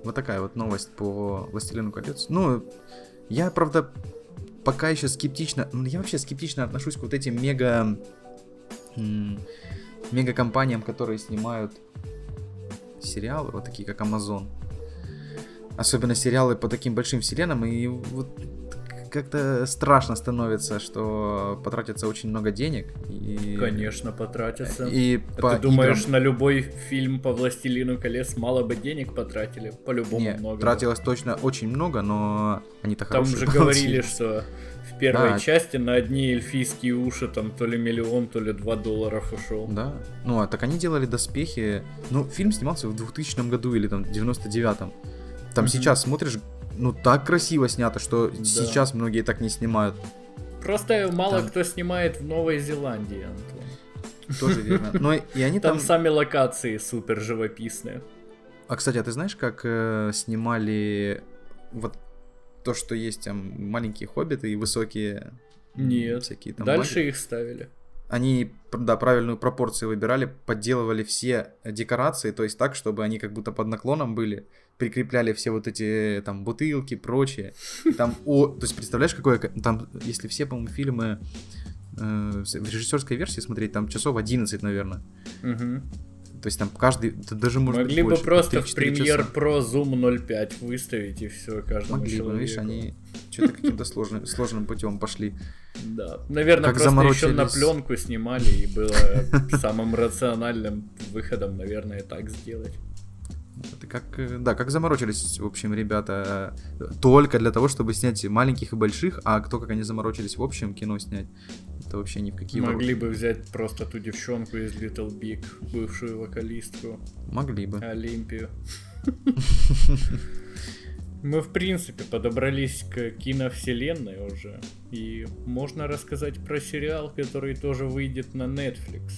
вот такая вот новость по «Властелину колец». Ну, я, правда, пока еще скептично, я вообще скептично отношусь к вот этим мега... мега-компаниям, которые снимают сериалы, вот такие как Amazon. Особенно сериалы по таким большим вселенным. И вот как-то страшно становится, что потратится очень много денег. И... Конечно, потратится. И а по ты думаешь, играм... на любой фильм по «Властелину колец» мало бы денег потратили? По-любому не, много. Тратилось точно очень много, но они-то там хорошие. Там же получились. Говорили, что в первой да. части на одни эльфийские уши там то ли миллион, то ли два долларов ушел. Да. Ну, а так они делали доспехи. Ну, фильм снимался в двухтысячном году или там в девяносто девятом. Там mm-hmm. сейчас смотришь... Ну, так красиво снято, что да. сейчас многие так не снимают. Просто мало там... кто снимает в Новой Зеландии, Антон. Тоже верно. Но и они там... Там сами локации супер живописные. А, кстати, а ты знаешь, как э, снимали вот то, что есть там маленькие хоббиты и высокие... Нет, всякие, там, дальше маги? Их ставили. Они, да, правильную пропорцию выбирали, подделывали все декорации, то есть так, чтобы они как будто под наклоном были, прикрепляли все вот эти там бутылки, прочее. Там, о, то есть представляешь, какое, там, если все, по-моему, фильмы э, в режиссерской версии смотреть, там часов одиннадцать, наверное. Угу. То есть там каждый, даже может могли быть больше. Могли бы просто в Premiere Pro Zoom ноль пять выставить и все, каждому могли человеку. Могли бы, видишь, они что-то каким-то сложным, сложным путем пошли. Да, наверное, как просто еще на пленку снимали и было самым рациональным выходом, наверное, так сделать. Это как, да, как заморочились, в общем, ребята, только для того, чтобы снять маленьких и больших, а кто, как они заморочились в общем кино снять, это вообще ни в какие ворота. Могли бы взять просто ту девчонку из Little Big, бывшую вокалистку. Могли бы. Олимпию. Мы, в принципе, подобрались к киновселенной уже, и можно рассказать про сериал, который тоже выйдет на Netflix.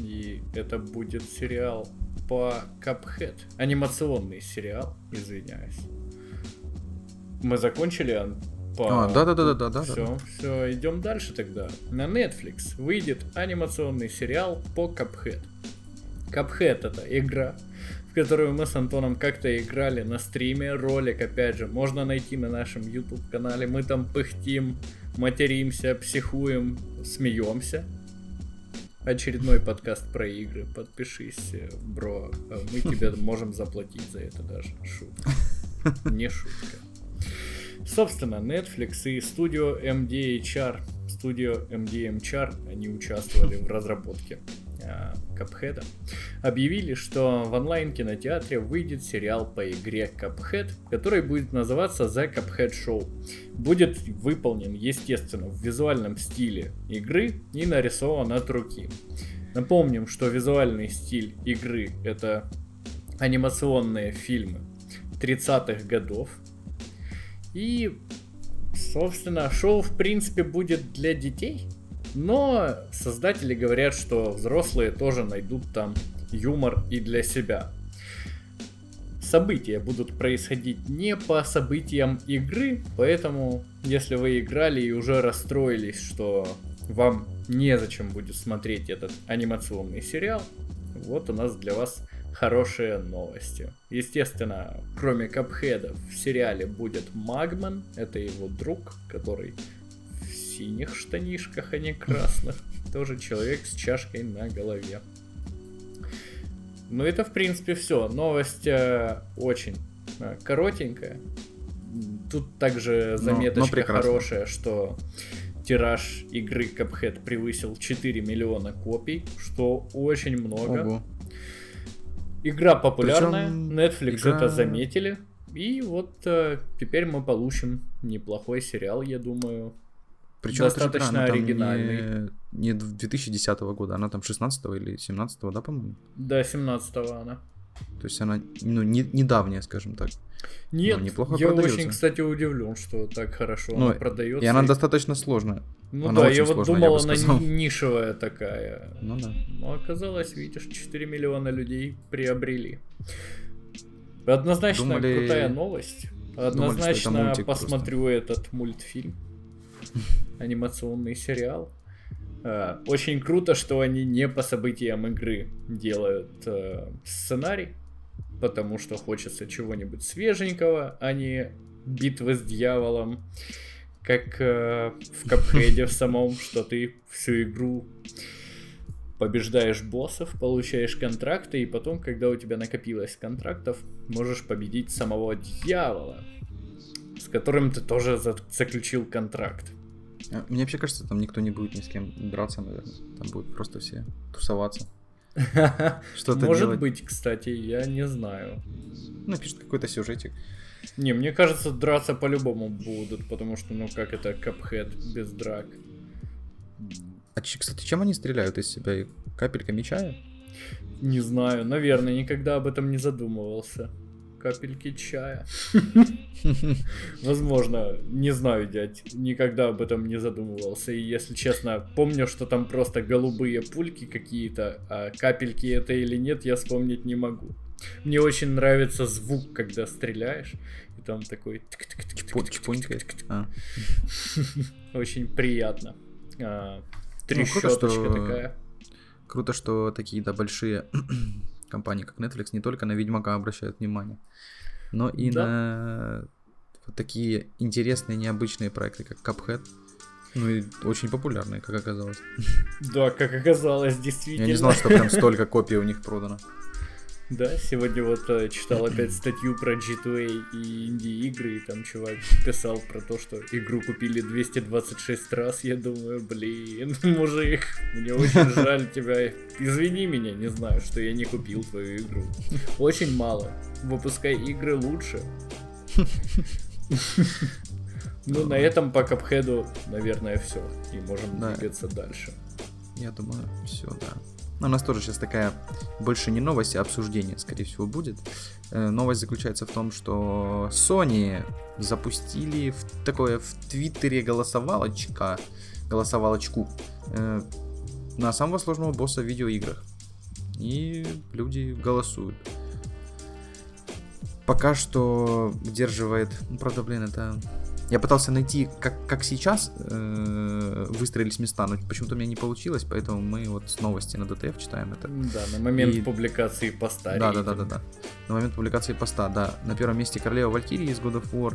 И это будет сериал по Cuphead. Анимационный сериал, извиняюсь. Мы закончили по... А, да-да-да-да-да. Все, все, идем дальше тогда. На Netflix выйдет анимационный сериал по Cuphead. Cuphead — это игра, в которую мы с Антоном как-то играли на стриме. Ролик, опять же, можно найти на нашем YouTube-канале. Мы там пыхтим, материмся, психуем, смеемся. Очередной подкаст про игры. Подпишись, бро. Мы тебе можем заплатить за это даже. Шутка. Не шутка. Собственно, Netflix и студио эм ди эйч ар. Студио эм ди эм эйч ар, они участвовали в разработке Cuphead. Объявили, что в онлайн-кинотеатре выйдет сериал по игре Cuphead, который будет называться The Cuphead Show. Будет выполнен, естественно, в визуальном стиле игры и нарисован от руки. Напомним, что визуальный стиль игры — это анимационные фильмы тридцатых годов. И, собственно, шоу в принципе будет для детей. Но создатели говорят, что взрослые тоже найдут там юмор и для себя. События будут происходить не по событиям игры, поэтому если вы играли и уже расстроились, что вам незачем будет смотреть этот анимационный сериал, вот у нас для вас хорошие новости. Естественно, кроме Cuphead в сериале будет Магман, это его друг, который... в синих штанишках, а не красных. Тоже человек с чашкой на голове. Ну, это, в принципе, все. Новость э, очень э, коротенькая. Тут также заметочка но, но хорошая, что тираж игры Cuphead превысил четыре миллиона копий, что очень много. Ого. Игра популярная, причем... Netflix игра... это заметили. И вот э, теперь мы получим неплохой сериал, я думаю. Причем достаточно оригинальный. Не, не две тысячи десятого года, она там шестнадцатого или семнадцатого, да, по-моему? Да, семнадцатого она. То есть она, ну, не, недавняя, скажем так. Нет, я продается. Очень, кстати, удивлен, что так хорошо ну, она продается. И она и... достаточно сложная. Ну она да, я вот сложная, думал, я она нишевая такая. Ну да. Но оказалось, видишь, четыре миллиона людей приобрели. Однозначно Думали... крутая новость. Однозначно Думали, это посмотрю просто. Этот мультфильм. Анимационный сериал. Очень круто, что они не по событиям игры делают сценарий, потому что хочется чего-нибудь свеженького, а не битвы с дьяволом, как в Cuphead'е в самом, что ты всю игру побеждаешь боссов, получаешь контракты, и потом, когда у тебя накопилось контрактов, можешь победить самого дьявола. с которым ты тоже заключил контракт. Мне вообще кажется, там никто не будет ни с кем драться, наверное. Там будут просто все тусоваться. Что-то может быть, кстати, я не знаю. Напишет какой-то сюжетик. Не, мне кажется, драться по-любому будут, потому что, ну как это, Cuphead без драк. А, кстати, чем они стреляют из себя? Капельками чая? Не знаю, наверное, никогда об этом не задумывался. Капельки чая. Возможно, не знаю, дядь, никогда об этом не задумывался. И если честно, помню, что там просто голубые пульки какие-то, а капельки это или нет, я вспомнить не могу. Мне очень нравится звук, когда стреляешь, и там такой... Очень приятно. Трещоточка такая. Круто, что такие, да, большие компании, как Netflix, не только на Ведьмака обращают внимание, но и да. на вот такие интересные, необычные проекты, как Cuphead. Ну и очень популярные, как оказалось. Да, как оказалось, действительно. Я не знал, что прям столько копий у них продано. Да, сегодня вот читал опять статью про джи ту эй и инди-игры, и там чувак писал про то, что игру купили двести двадцать шесть раз. Я думаю, блин, мужик, мне очень жаль тебя. Извини меня, не знаю, что я не купил твою игру. Очень мало. Выпускай игры лучше. Ну, на этом по Cuphead'у, наверное, все. И можем двигаться дальше. Я думаю, все, да. У нас тоже сейчас такая, больше не новость, а обсуждение, скорее всего, будет. Новость заключается в том, что Sony запустили в такое в Твиттере голосовалочка, голосовалочку э, на самого сложного босса в видеоиграх. И люди голосуют. Пока что удерживает... Ну, правда, блин, это... Я пытался найти, как, как сейчас э, выстроились места, но почему-то у меня не получилось, поэтому мы вот с новости на ДТФ читаем это. Да, на момент и... публикации поста. Да, да, да, да, да. На момент публикации поста, да. На первом месте Королева Валькирии из God of War,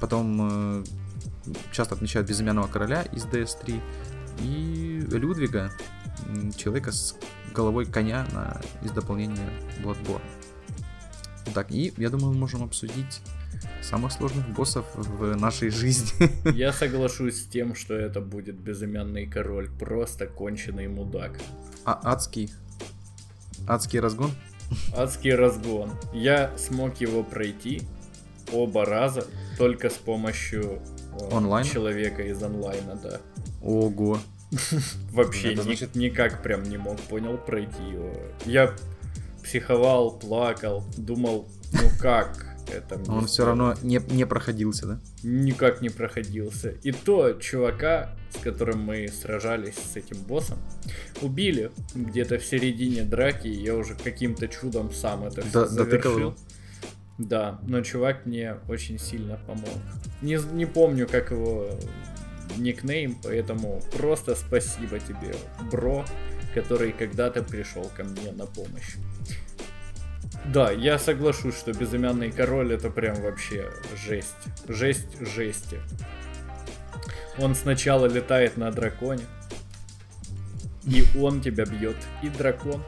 потом э, часто отмечают Безымянного Короля из ди эс три и Людвига, человека с головой коня на... из дополнения Bloodborne. Так, и я думаю, мы можем обсудить самых сложных боссов в нашей жизни. Я соглашусь с тем, что это будет Безымянный Король. Просто конченый мудак. А адский? Адский разгон? Адский разгон. Я смог его пройти оба раза только с помощью онлайн? Человека из онлайна, да. Ого. Вообще ни- значит... никак прям не мог, понял, пройти его. Я психовал, плакал, думал, ну как... Это мне он все равно не, не проходился, да? Никак не проходился. И то чувака, с которым мы сражались, с этим боссом, убили где-то в середине драки. Я уже каким-то чудом сам это все да, завершил. Да, но чувак мне очень сильно помог. Не, не помню, как его никнейм, поэтому просто спасибо тебе, бро, который когда-то пришел ко мне на помощь. Да, я соглашусь, что Безымянный Король это прям вообще жесть. Жесть жести. Он сначала летает на драконе, и он тебя бьет, и дракон.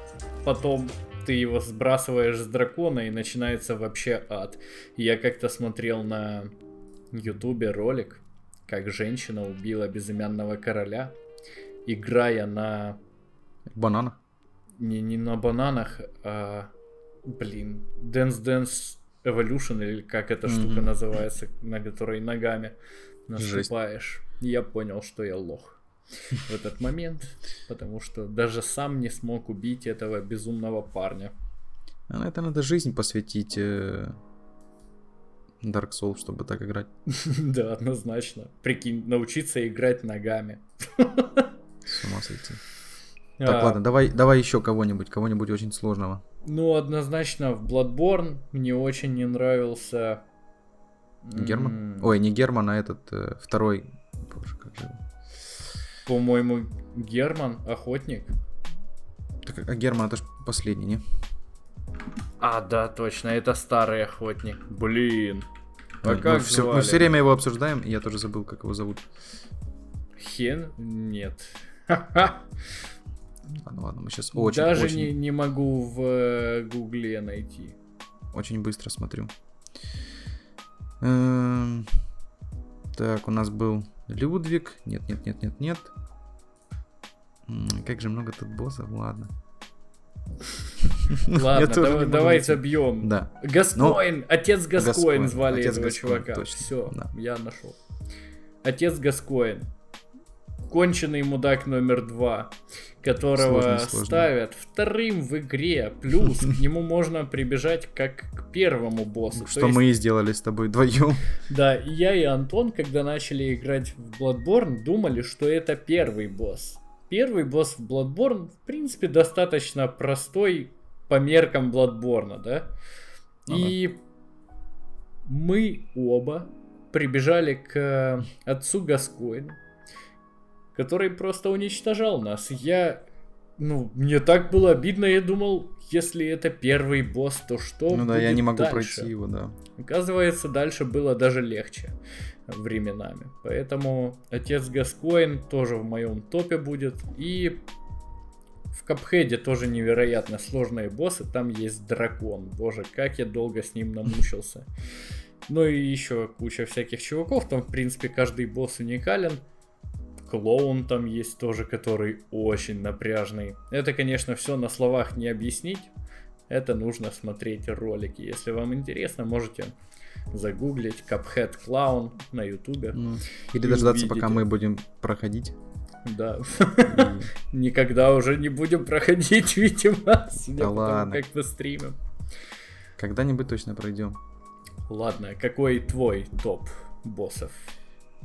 Потом ты его сбрасываешь с дракона, и начинается вообще ад. Я как-то смотрел на Ютубе ролик, как женщина убила Безымянного Короля, играя на... бананах? Не, не на бананах, а... Блин, Dance Dance Evolution, или как эта mm-hmm. штука называется, на которой ногами наступаешь. Жесть. Я понял, что я лох в этот момент, потому что даже сам не смог убить этого безумного парня. А это надо жизнь посвятить э- Dark Souls, чтобы так играть. Да, однозначно. Прикинь, научиться играть ногами. С ума сойти. Так, а... ладно, давай, давай еще кого-нибудь, кого-нибудь очень сложного. Ну, однозначно, в Bloodborne мне очень не нравился... Герман? Ой, не Герман, а этот, второй... Боже, как же... По-моему, Герман, Охотник. Так, а Герман это ж последний, не? А, да, точно, это старый Охотник. Блин. А Ой, как мы все, мы все время его обсуждаем, и я тоже забыл, как его зовут. Хен? Нет. Ха-ха. Ладно, ладно, мы сейчас очень... Даже очень... Не, не могу в гугле найти. Очень быстро смотрю. Эм, Так, у нас был Людвиг. Нет, нет, нет, нет, нет. Как же много тут боссов, ладно. Ладно, давай забьем. Гаскоин, отец Гаскоин звали этого чувака. Все, я нашел. Отец Гаскоин. Конченый мудак номер два, которого сложно, сложно. ставят вторым в игре. Плюс к нему можно прибежать как к первому боссу. Что есть... мы и сделали с тобой вдвоем. Да, и я и Антон, когда начали играть в Bloodborne, думали, что это первый босс. Первый босс в Bloodborne, в принципе, достаточно простой по меркам Bloodborne, да? Ага. И мы оба прибежали к отцу Гаскоину, который просто уничтожал нас. Я, ну, мне так было обидно, я думал, если это первый босс, то что? Ну да, я не могу дальше пройти его, да. Оказывается, дальше было даже легче временами. Поэтому отец Гаскоин тоже в моем топе будет. И в Cuphead тоже невероятно сложные боссы. Там есть дракон. Боже, как я долго с ним намучился. Ну и еще куча всяких чуваков. Там, в принципе, каждый босс уникален. Клоун там есть тоже, который очень напряжный. Это, конечно, все на словах не объяснить. Это нужно смотреть ролики. Если вам интересно, можете загуглить Cuphead Clown на ютубе. Ну, или дождаться, увидите, пока мы будем проходить. Да. Никогда уже не будем проходить, видимо. Да ладно. Как-то стримим. Когда-нибудь точно пройдем. Ладно, какой твой топ боссов?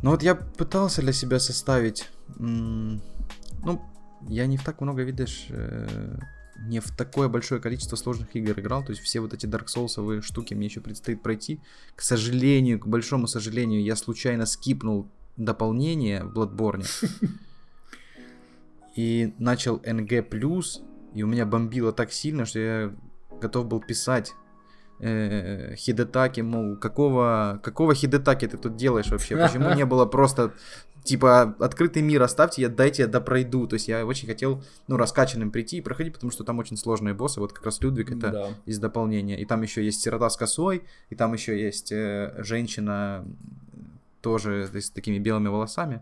Ну вот я пытался для себя составить, ну, я не в так много, видишь, не в такое большое количество сложных игр играл, то есть все вот эти Dark Souls'овые штуки мне еще предстоит пройти. К сожалению, к большому сожалению, я случайно скипнул дополнение в Bloodborne и начал эн джи плюс, и у меня бомбило так сильно, что я готов был писать хидетаки, мол, какого какого хидетаки ты тут делаешь вообще? Почему не было просто, типа, открытый мир оставьте, я дайте я допройду. То есть я очень хотел, ну, раскачанным прийти и проходить, потому что там очень сложные боссы. Вот как раз Людвиг это да. из дополнения. И там еще есть сирота с косой, и там еще есть э, женщина тоже с такими белыми волосами.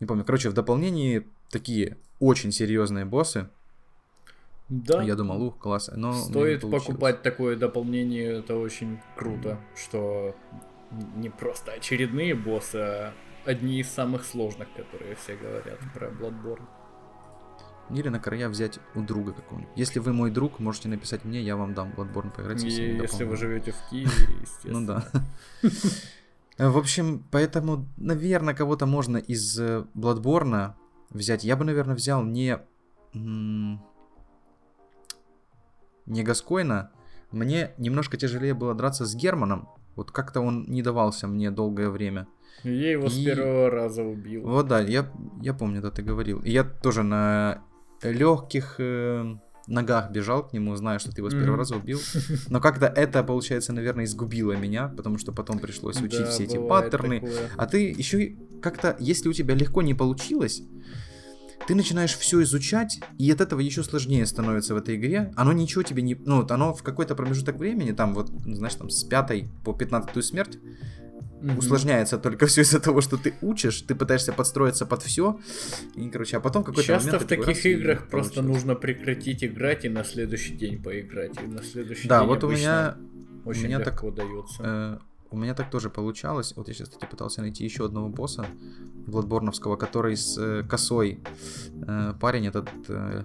Не помню. Короче, в дополнении такие очень серьезные боссы. Да. Я думал, ух, класс. Но стоит покупать такое дополнение, это очень круто, что не просто очередные боссы, а одни из самых сложных, которые все говорят про Bloodborne. Или на края взять у друга какого-нибудь. Если вы мой друг, можете написать мне, я вам дам Bloodborne поиграть. Если, если вы живете в Киеве, естественно. Ну да. В общем, поэтому, наверное, кого-то можно из Bloodborne взять. Я бы, наверное, взял не... не Гаскоина, мне немножко тяжелее было драться с Германом. Вот как-то он не давался мне долгое время. Я его и... с первого раза убил. Вот да, я, я помню, да, ты говорил. И я тоже на легких э, ногах бежал к нему, зная, что ты его с первого mm-hmm. раза убил. Но как-то это, получается, наверное, изгубило меня, потому что потом пришлось учить да, все эти паттерны. Такое. А ты еще как-то, если у тебя легко не получилось... Ты начинаешь все изучать, и от этого еще сложнее становится в этой игре. Оно ничего тебе не... Ну, вот оно в какой-то промежуток времени, там вот, знаешь, там с пятой по пятнадцатую смерть mm-hmm. усложняется только все из-за того, что ты учишь, ты пытаешься подстроиться под все, и, короче, а потом какой-то часто момент... Часто в таких играх просто получилось. Нужно прекратить играть и на следующий день поиграть, и на следующий да, день вот у меня очень у меня легко так, дается. Э- У меня так тоже получалось. Вот я сейчас, кстати, пытался найти еще одного босса Bloodborne'овского, который с э, косой э, парень этот, э,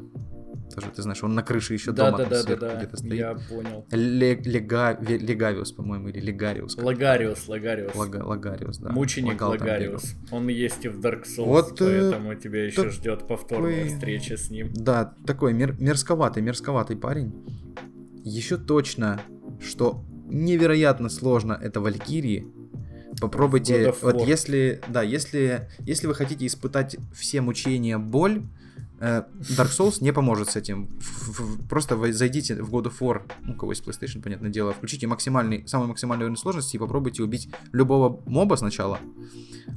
тоже ты знаешь, он на крыше еще да, дома да, там да, сверху да, где-то да. стоит. Я понял. Легариус, по-моему, или Легариус. Лагариус, Лагариус. Лага, Лагариус, да. Мученик Лагал, Лагариус. Он есть и в Dark Souls, вот, поэтому э, тебя еще такой... ждет повторная встреча с ним. Да, такой мер- мерзковатый, мерзковатый парень. Еще точно, что... невероятно сложно это Валькирии. Попробуйте, вот если, да, если, если вы хотите испытать все мучения, боль, э, Dark Souls не поможет с этим. Ф- ф- просто вы зайдите в God of War, ну, у кого есть PlayStation, понятное дело, включите максимальный, самую максимальную уровень сложности и попробуйте убить любого моба сначала,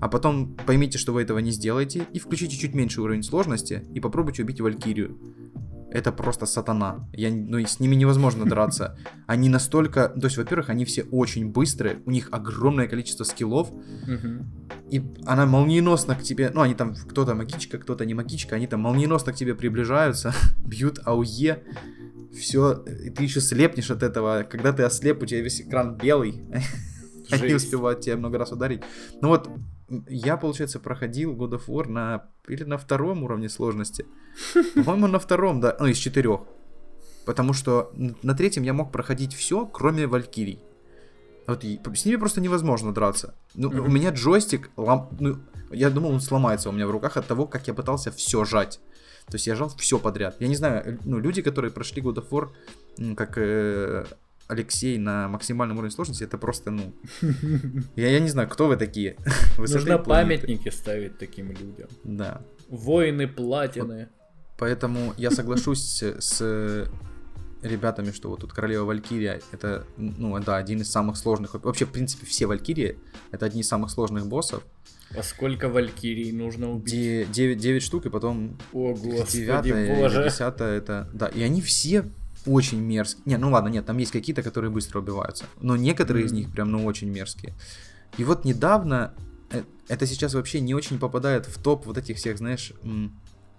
а потом поймите, что вы этого не сделаете, и включите чуть меньше уровень сложности и попробуйте убить Валькирию. Это просто сатана. Я, ну, с ними невозможно драться. Они настолько... То есть, во-первых, они все очень быстрые. У них огромное количество скиллов. Угу. И она молниеносно к тебе, ну они там, кто-то магичка, кто-то не магичка, они там молниеносно к тебе приближаются, бьют ауе, все, и ты еще слепнешь от этого, когда ты ослеп, у тебя весь экран белый, они успевают тебя много раз ударить. Ну вот, я, получается, проходил God of War на, или на втором уровне сложности, по-моему на втором, да, ну из четырех, потому что на третьем я мог проходить все, кроме Валькирий. Вот, с ними просто невозможно драться. Ну, mm-hmm. У меня джойстик, лом... ну, я думал, он сломается у меня в руках от того, как я пытался все жать. То есть я жал все подряд. Я не знаю, ну, люди, которые прошли God of War, ну, как э, Алексей на максимальном уровне сложности, это просто, ну... Я, я не знаю, кто вы такие. Нужно памятники ставить таким людям. Да. Воины платины. Поэтому я соглашусь с... ребятами, что вот тут Королева Валькирия, это, ну, да, один из самых сложных, вообще, в принципе, все Валькирии, это одни из самых сложных боссов. А сколько Валькирий нужно убить? девять штук, и потом девятая, десятая, это, да, и они все очень мерзкие. Не, ну ладно, нет, там есть какие-то, которые быстро убиваются, но некоторые mm-hmm. из них прям, ну, очень мерзкие. И вот недавно, это сейчас вообще не очень попадает в топ вот этих всех, знаешь...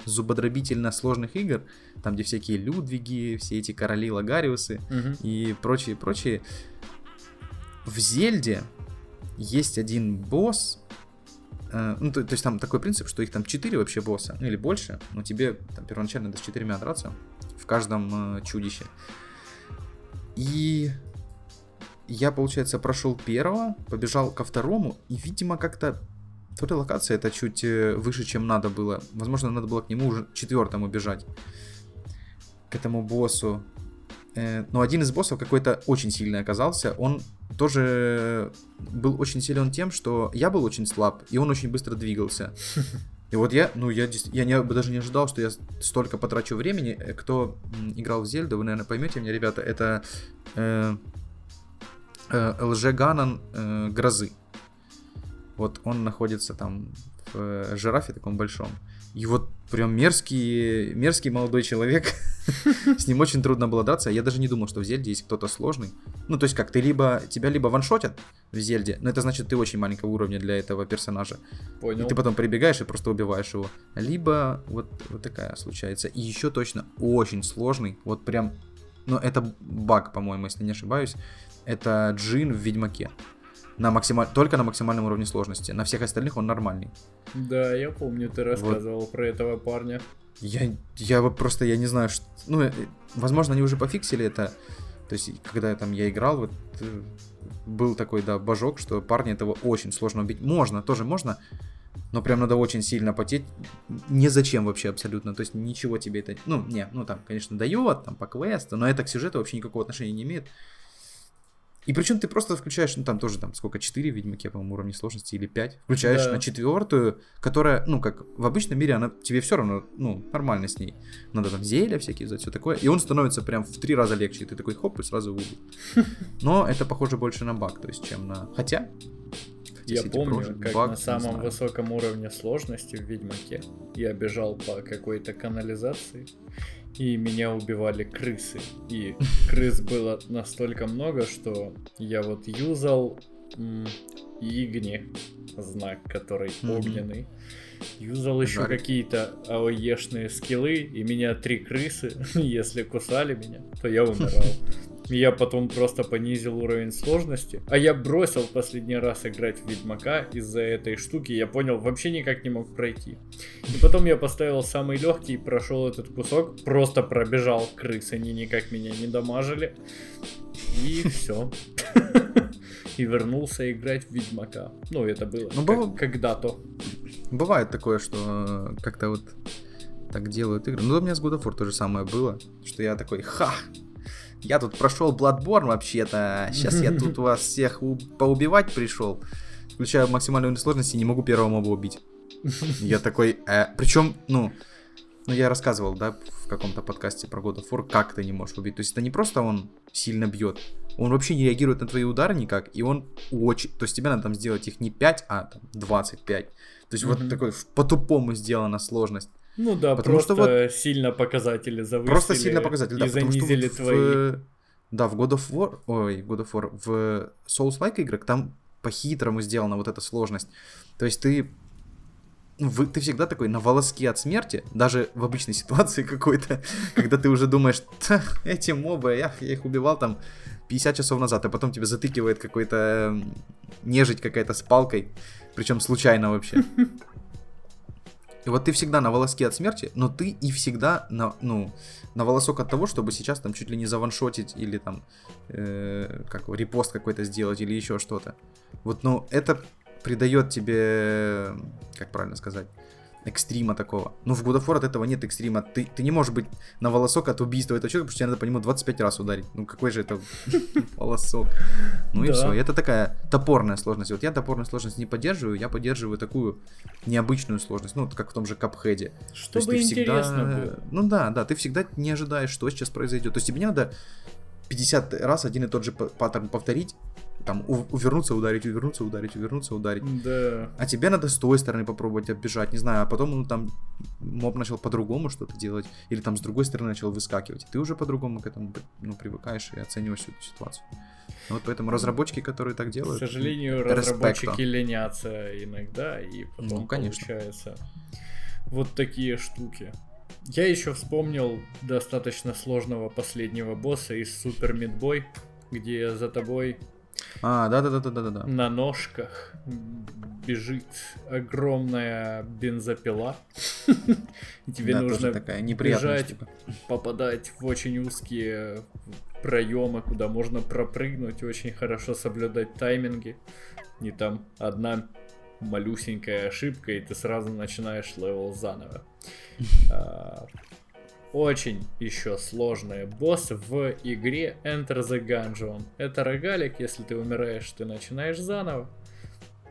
зубодробительно сложных игр, там где всякие Людвиги, все эти короли Лагариусы uh-huh. и прочие-прочие. В Зельде есть один босс, э, ну то, то есть там такой принцип, что их там четыре вообще босса, ну или больше, но тебе там, первоначально надо с четырьмя драться в каждом э, чудище. И я, получается, прошел первого, побежал ко второму, и, видимо, как-то то ли локация это чуть выше, чем надо было. Возможно, надо было к нему уже четвертому бежать. К этому боссу. Но один из боссов какой-то очень сильный оказался. Он тоже был очень силен тем, что я был очень слаб, и он очень быстро двигался. И вот я, ну я, я не, даже не ожидал, что я столько потрачу времени. Кто играл в Зельду, вы, наверное, поймете меня, ребята. Это э, э, ЛЖ-Ганон э, Грозы. Вот он находится там в жирафе таком большом. И вот прям мерзкий, мерзкий молодой человек. С ним очень трудно было драться. Я даже не думал, что в Зельде есть кто-то сложный. Ну, то есть как, ты либо тебя либо ваншотят в Зельде, но это значит, ты очень маленького уровня для этого персонажа. Понял. И ты потом прибегаешь и просто убиваешь его. Либо вот, вот такая случается. И еще точно очень сложный. Вот прям, ну это баг, по-моему, если не ошибаюсь. Это джин в Ведьмаке. На максималь... Только на максимальном уровне сложности. На всех остальных он нормальный. Да, я помню, ты рассказывал вот. Про этого парня. Я, я вот просто, я не знаю, что... Ну, возможно, они уже пофиксили это. То есть, когда я там я играл, вот был такой, да, божок, что парня этого очень сложно убить. Можно, тоже можно, но прям надо очень сильно потеть. Незачем вообще абсолютно. То есть, ничего тебе это... Ну, не, ну там, конечно, дает, там, по квесту, но это к сюжету вообще никакого отношения не имеет. И причем ты просто включаешь, ну там тоже там сколько, четыре Ведьмаки, по-моему, уровня сложности или пять, включаешь да. на четвертую, которая, ну как в обычном мире, она тебе все равно, ну нормально с ней, надо там зелья всякие взять, все такое, и он становится прям в три раза легче, и ты такой хоп и сразу убил. Но это похоже больше на баг, то есть чем на, хотя. Я помню, прожи, как баг, на самом высоком уровне сложности в Ведьмаке я бежал по какой-то канализации. И меня убивали крысы. И крыс было настолько много, что я вот юзал м- Игни, знак, который mm-hmm. огненный. Юзал еще Жарик. Какие-то аоешные скиллы, и меня три крысы, если кусали меня, то я умирал. Я потом просто понизил уровень сложности. А я бросил последний раз играть в Ведьмака из-за этой штуки. Я понял, вообще никак не мог пройти. И потом я поставил самый легкий и прошел этот кусок. Просто пробежал крыс, они никак меня не дамажили. И все. И вернулся играть в Ведьмака. Ну, это было когда-то. Бывает такое, что как-то вот так делают игры. Ну, у меня с God of War то же самое было. Что я такой, ха! Я тут прошел Bloodborne вообще-то, сейчас я тут вас всех у- поубивать пришел, включая максимальную сложность, и не могу первого моба убить. Я такой, э, причем, ну, ну, я рассказывал, да, в каком-то подкасте про God of War, как ты не можешь убить. То есть это не просто он сильно бьет, он вообще не реагирует на твои удары никак, и он очень, то есть тебе надо там сделать их не пять, а там двадцать пять. То есть mm-hmm. вот такой по-тупому сделана сложность. Ну да, потому просто что вот сильно показатели завысили. Просто сильно показатели, да, и занизили потому что вот в, твои. Да, в God of War, ой, God of War, в Souls-like играх там по-хитрому сделана вот эта сложность. То есть ты, вы, ты всегда такой на волоске от смерти, даже в обычной ситуации какой-то, когда ты уже думаешь, эти мобы, я, я их убивал там пятьдесят часов назад, а потом тебя затыкивает какой-то нежить какая-то с палкой, причем случайно вообще. И вот ты всегда на волоске от смерти, но ты и всегда на, ну, на волосок от того, чтобы сейчас там чуть ли не заваншотить или там э, как, репост какой-то сделать или еще что-то. Вот, ну, это придает тебе, как правильно сказать, экстрима такого. Ну, в God of War от этого нет экстрима. Ты, ты не можешь быть на волосок от убийства этого человека, потому что тебе надо по нему двадцать пять раз ударить. Ну, какой же это волосок? Ну и все. Это такая топорная сложность. Вот я топорную сложность не поддерживаю, я поддерживаю такую необычную сложность. Ну, как в том же Cuphead. Чтобы интересно было. Ну да, да, ты всегда не ожидаешь, что сейчас произойдет. То есть тебе не надо пятьдесят раз один и тот же паттерн повторить, там, увернуться, ударить, увернуться, ударить, увернуться, ударить. Да. А тебе надо с той стороны попробовать оббежать, не знаю, а потом, ну, там, моб начал по-другому что-то делать, или там с другой стороны начал выскакивать, и ты уже по-другому к этому, ну, привыкаешь и оцениваешь всю эту ситуацию. Вот поэтому разработчики, которые так делают... К сожалению, разработчики респекта. Ленятся иногда, и потом, ну, конечно, получаются вот такие штуки. Я еще вспомнил достаточно сложного последнего босса из Супер Мидбой, где за тобой... А, да-да-да-да-да-да. На ножках бежит огромная бензопила. Тебе нужно бежать, попадать в очень узкие проемы, куда можно пропрыгнуть, очень хорошо соблюдать тайминги. И там одна малюсенькая ошибка, и ты сразу начинаешь левел заново. Очень еще сложный босс в игре Enter the Gungeon. Это рогалик, если ты умираешь, ты начинаешь заново.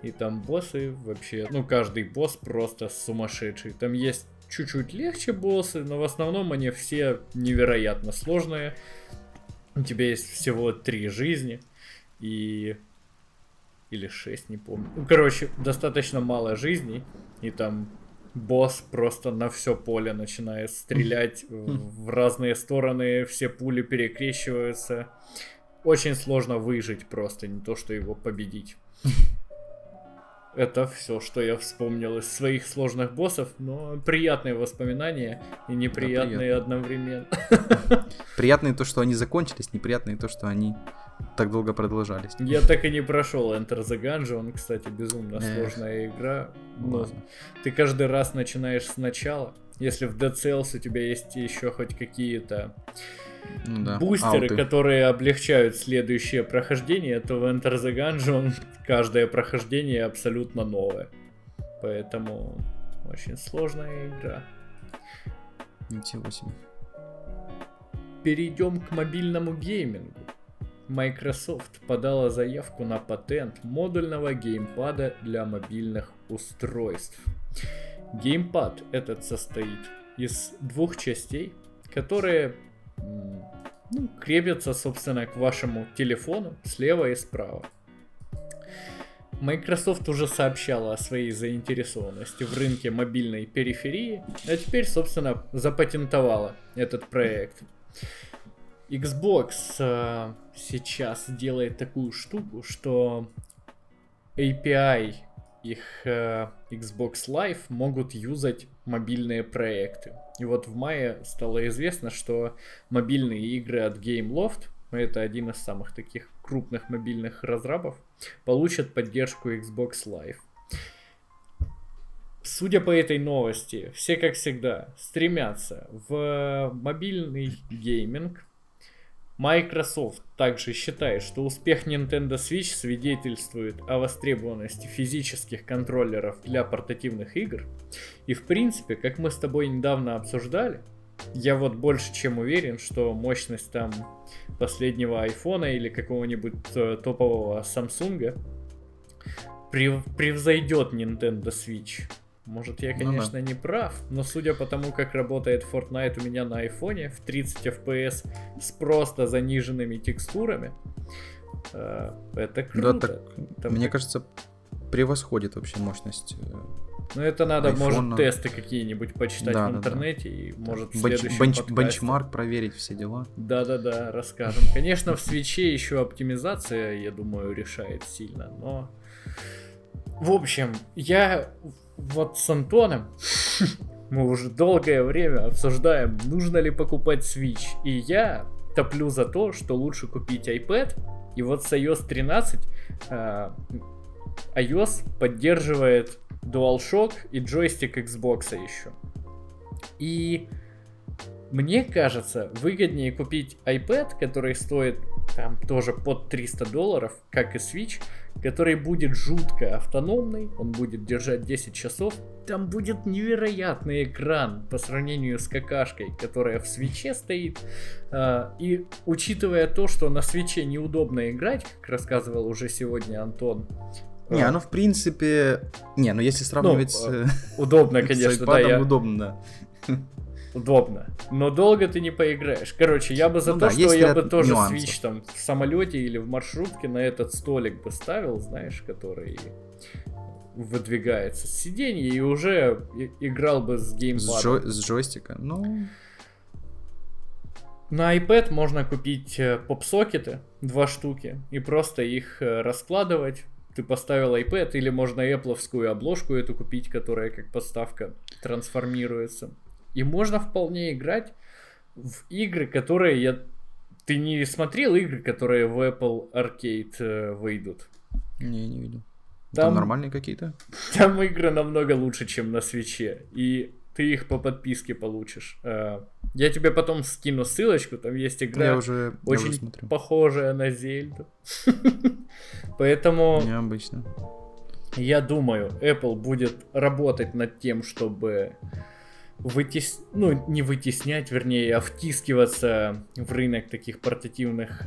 И там боссы вообще... Ну, каждый босс просто сумасшедший. Там есть чуть-чуть легче боссы, но в основном они все невероятно сложные. У тебя есть всего три жизни. И... Или шесть, не помню. Короче, достаточно мало жизней. И там... Босс просто на все поле начинает стрелять в разные стороны, все пули перекрещиваются. Очень сложно выжить просто, не то что его победить. Это все, что я вспомнил из своих сложных боссов, но приятные воспоминания и неприятные, да, одновременно. Приятные то, что они закончились, неприятные то, что они так долго продолжались. Я так и не прошел Enter the Gungeon, кстати, безумно сложная игра. Но ты каждый раз начинаешь сначала. Если в Dead Cells у тебя есть еще хоть какие-то, ну, да, бустеры, ауты, которые облегчают следующее прохождение, то в Enter the Gungeon каждое прохождение абсолютно новое. Поэтому очень сложная игра. Ничего себе. Перейдем к мобильному геймингу. Microsoft подала заявку на патент модульного геймпада для мобильных устройств. Геймпад этот состоит из двух частей, которые, ну, крепятся, собственно, к вашему телефону слева и справа. Microsoft уже сообщала о своей заинтересованности в рынке мобильной периферии, а теперь, собственно, запатентовала этот проект. Xbox э, сейчас делает такую штуку, что эй пи ай их э, Xbox Live могут юзать мобильные проекты. И вот в мае стало известно, что мобильные игры от GameLoft, это один из самых таких крупных мобильных разрабов, получат поддержку Xbox Live. Судя по этой новости, все, как всегда, стремятся в мобильный гейминг. Microsoft также считает, что успех Nintendo Switch свидетельствует о востребованности физических контроллеров для портативных игр. И в принципе, как мы с тобой недавно обсуждали, я вот больше чем уверен, что мощность там последнего iPhone или какого-нибудь топового Samsung превзойдет Nintendo Switch. Может, я, конечно, ну, да. не прав, но судя по тому, как работает Fortnite у меня на айфоне в тридцать эф пи эс с просто заниженными текстурами, это круто. Да, так, мне как... кажется, превосходит вообще мощность Ну это надо, айфона. Может, тесты какие-нибудь почитать да, в интернете, да, да. И может в следующем бенч, подкасте. Бенчмарк проверить, все дела. Да-да-да, расскажем. Конечно, в Switch'е еще оптимизация, я думаю, решает сильно, но... В общем, я вот с Антоном, мы уже долгое время обсуждаем, нужно ли покупать Switch, и я топлю за то, что лучше купить iPad, и вот с ай о эс тринадцать iOS поддерживает DualShock и джойстик Xbox еще. И мне кажется, выгоднее купить iPad, который стоит там тоже под триста долларов, как и Switch, который будет жутко автономный, он будет держать десять часов, там будет невероятный экран по сравнению с какашкой, которая в Switch'е стоит. И учитывая то, что на Switch'е неудобно играть, как рассказывал уже сегодня Антон, Не, ну в принципе... Не, ну если сравнивать ну, с... Удобно, конечно, да. Я... Удобно, да. Удобно. Но долго ты не поиграешь. Короче, я бы за ну, то, да, что я бы тоже нюансов. Switch там в самолете или в маршрутке на этот столик бы ставил, знаешь, который выдвигается с сиденья, и уже играл бы с геймпадом. С, джой... с джойстика? Ну... На iPad можно купить поп-сокеты, два штуки, и просто их раскладывать. Ты поставил iPad, или можно Apple-овскую обложку эту купить, которая как подставка трансформируется. И можно вполне играть в игры, которые я... Ты не смотрел игры, которые в Apple Arcade выйдут? Не, не видел. Там, там нормальные какие-то? Там игры намного лучше, чем на Switch'е. И ты их по подписке получишь. Я тебе потом скину ссылочку, там есть игра, я уже, очень я уже смотрю. Похожая на Зельду. Поэтому... Необычно. Я думаю, Apple будет работать над тем, чтобы... Вытес... Ну, не вытеснять, вернее, а втискиваться в рынок таких портативных,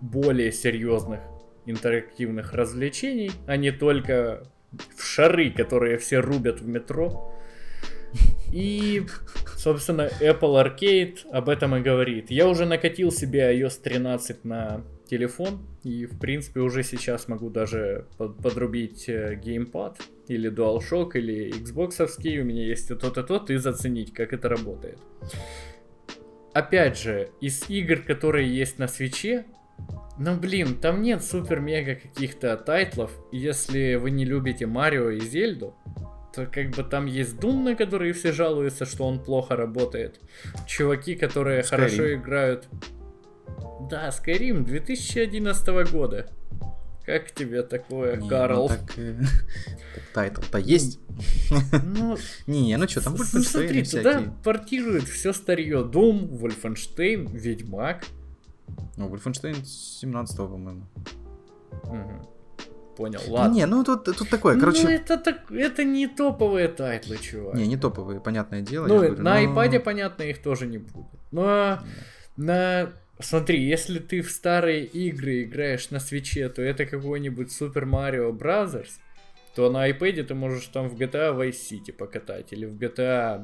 более серьезных интерактивных развлечений, а не только в шары, которые все рубят в метро. И, собственно, Apple Arcade об этом и говорит. Я уже накатил себе ай о эс тринадцать на телефон, и, в принципе, уже сейчас могу даже подрубить геймпад или DualShock, или Xbox-овский, у меня есть и то-то, то-то, и заценить, как это работает. Опять же, из игр, которые есть на Switch'е, ну, блин, там нет супер-мега каких-то тайтлов. Если вы не любите Марио и Зельду, то как бы там есть Doom, на который все жалуются, что он плохо работает. Чуваки, которые Skyrim. Хорошо играют... Да, Skyrim две тысячи одиннадцатого года. Как тебе такое, не, Карл? Ну, так, э, тайтл-то есть. Ну, не, ну что, там Wolfenstein смотри, всякие. Туда портируют все старье. Doom, Wolfenstein, Ведьмак. Ну, Wolfenstein семнадцатого, по-моему. Угу. Понял, ладно. Не, ну тут, тут такое, короче... Ну это, так, это не топовые тайтлы, чувак. Не, не топовые, понятное дело. Ну, говорю, на но... iPad'е, понятно, их тоже не будет. Но не. на... Смотри, если ты в старые игры играешь на Switch'е, то это какой-нибудь Super Mario Bros., то на iPad'е ты можешь там в джи ти эй Vice City покатать, или в джи ти эй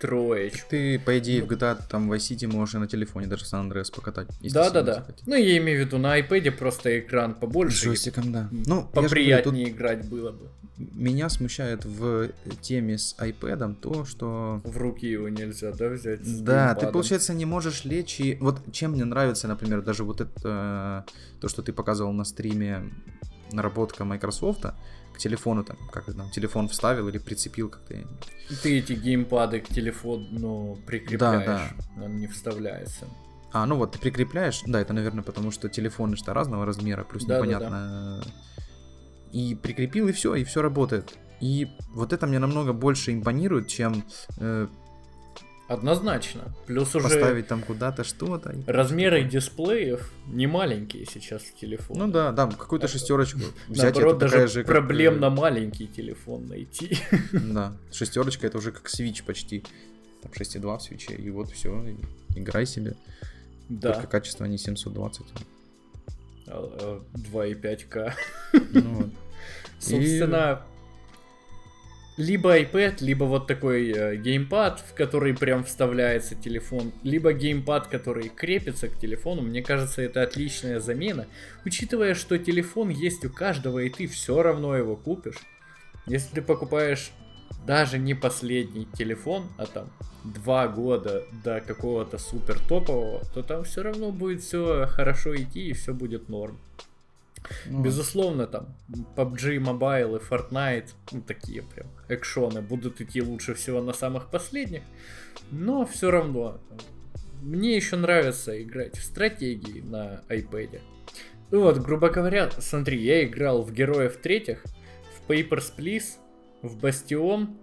Троечку. Ты, по идее, ну... в джи ти эй там Vice City можешь на телефоне даже San Andreas покатать. Да-да-да. Ну, я имею в виду, на iPad'е просто экран побольше. С джойстиком, да. Ну, поприятнее говорю, играть было бы. Меня смущает в теме с iPad'ом то, что... В руки его нельзя, да, взять? Да, ты, получается, не можешь лечь и... Вот чем мне нравится, например, даже вот это... То, что ты показывал на стриме, наработка Microsoft'а к телефону, там, как там, телефон вставил или прицепил как-то. Ты эти геймпады к телефону прикрепляешь, да, да. Он не вставляется. А, ну вот, ты прикрепляешь, да, это, наверное, потому что телефоны же разного размера, плюс да, непонятно... Да, да. И прикрепил, и все, и все работает. И вот это мне намного больше импонирует, чем... Э, Однозначно. Плюс уже... Поставить там куда-то что-то. Размеры дисплеев не маленькие сейчас в телефоне. Ну да, да, какую-то так, шестерочку взять. Наоборот, это даже же, проблемно как... маленький телефон найти. Да, шестерочка это уже как Switch почти. Там шесть и два в Switch, и вот все, играй себе. Да. Только качество не семьсот двадцать. два и пять ка. Ну, собственно, и... либо iPad, либо вот такой э, геймпад, в который прям вставляется телефон, либо геймпад, который крепится к телефону. Мне кажется, это отличная замена. Учитывая, что телефон есть у каждого, и ты все равно его купишь. Если ты покупаешь даже не последний телефон, а там два года до какого-то супер топового, то там все равно будет все хорошо идти и все будет норм. Ну. Безусловно, там пабг Mobile и Fortnite, ну, такие прям экшоны, будут идти лучше всего на самых последних, но все равно мне еще нравится играть в стратегии на iPad. Ну вот, грубо говоря, смотри, я играл в Героев Третьих, в Papers, Please, в Бастион,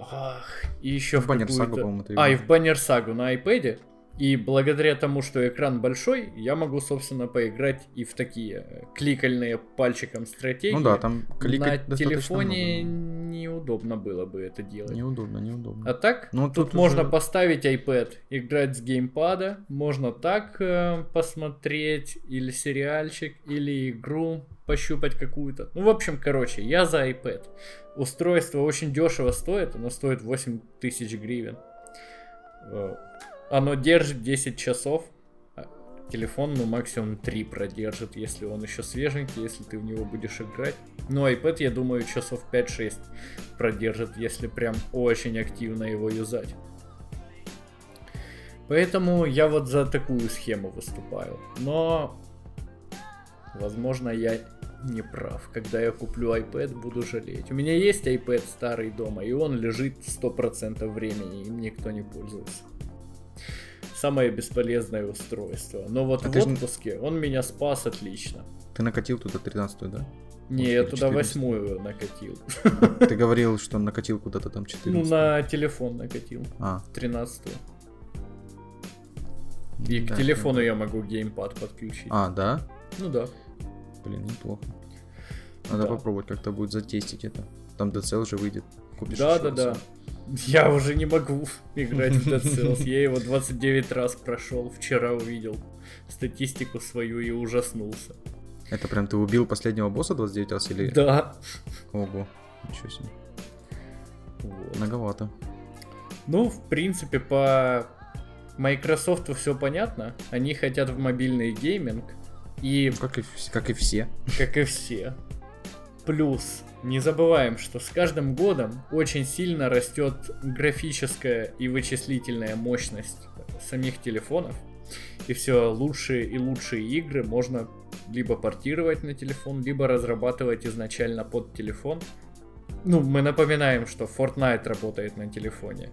ах, и еще в Баннер Сагу, по-моему, ты играл. А, и в Баннер Сагу на iPad. И благодаря тому, что экран большой, я могу, собственно, поиграть и в такие кликальные пальчиком стратегии. Ну да, там кликать на телефоне много. Неудобно было бы это делать. Неудобно, неудобно. А так, ну, тут, тут можно уже... поставить iPad, играть с геймпада, можно так э, посмотреть, или сериальчик, или игру пощупать какую-то. Ну, в общем, короче, я за iPad. Устройство очень дешево стоит, оно стоит восемь тысяч гривен. Оно держит десять часов, телефон, ну, максимум три продержит, если он еще свеженький, если ты в него будешь играть. Но iPad, я думаю, часов пять-шесть продержит, если прям очень активно его юзать. Поэтому я вот за такую схему выступаю. Но, возможно, я не прав. Когда я куплю iPad, буду жалеть. У меня есть iPad старый дома, и он лежит сто процентов времени, им никто не пользуется. Самое бесполезное устройство. Но вот а в отпуске ты... он меня спас отлично. Ты накатил туда тринадцатую, да? Не, может, я туда восьмую накатил. Ты говорил, что накатил куда-то там четырнадцатую. Ну, на телефон накатил. А. тринадцатую. И да, к телефону да. Я могу геймпад подключить. А, да? Ну да. Блин, неплохо. Надо да. попробовать как-то будет затестить это. Там Dead Cells же выйдет. Купишь да, да, да. Я уже не могу играть в Dead Cells. Я его двадцать девять раз прошел. Вчера увидел статистику свою и ужаснулся. Это прям ты убил последнего босса двадцать девять раз или... Да. Ого, ничего себе. Вот. Многовато. Ну, в принципе, по Microsoft все понятно. Они хотят в мобильный гейминг. И... Как и, как и все. Как и все. Плюс... Не забываем, что с каждым годом очень сильно растет графическая и вычислительная мощность самих телефонов. И все лучшие и лучшие игры можно либо портировать на телефон, либо разрабатывать изначально под телефон. Ну, мы напоминаем, что Fortnite работает на телефоне.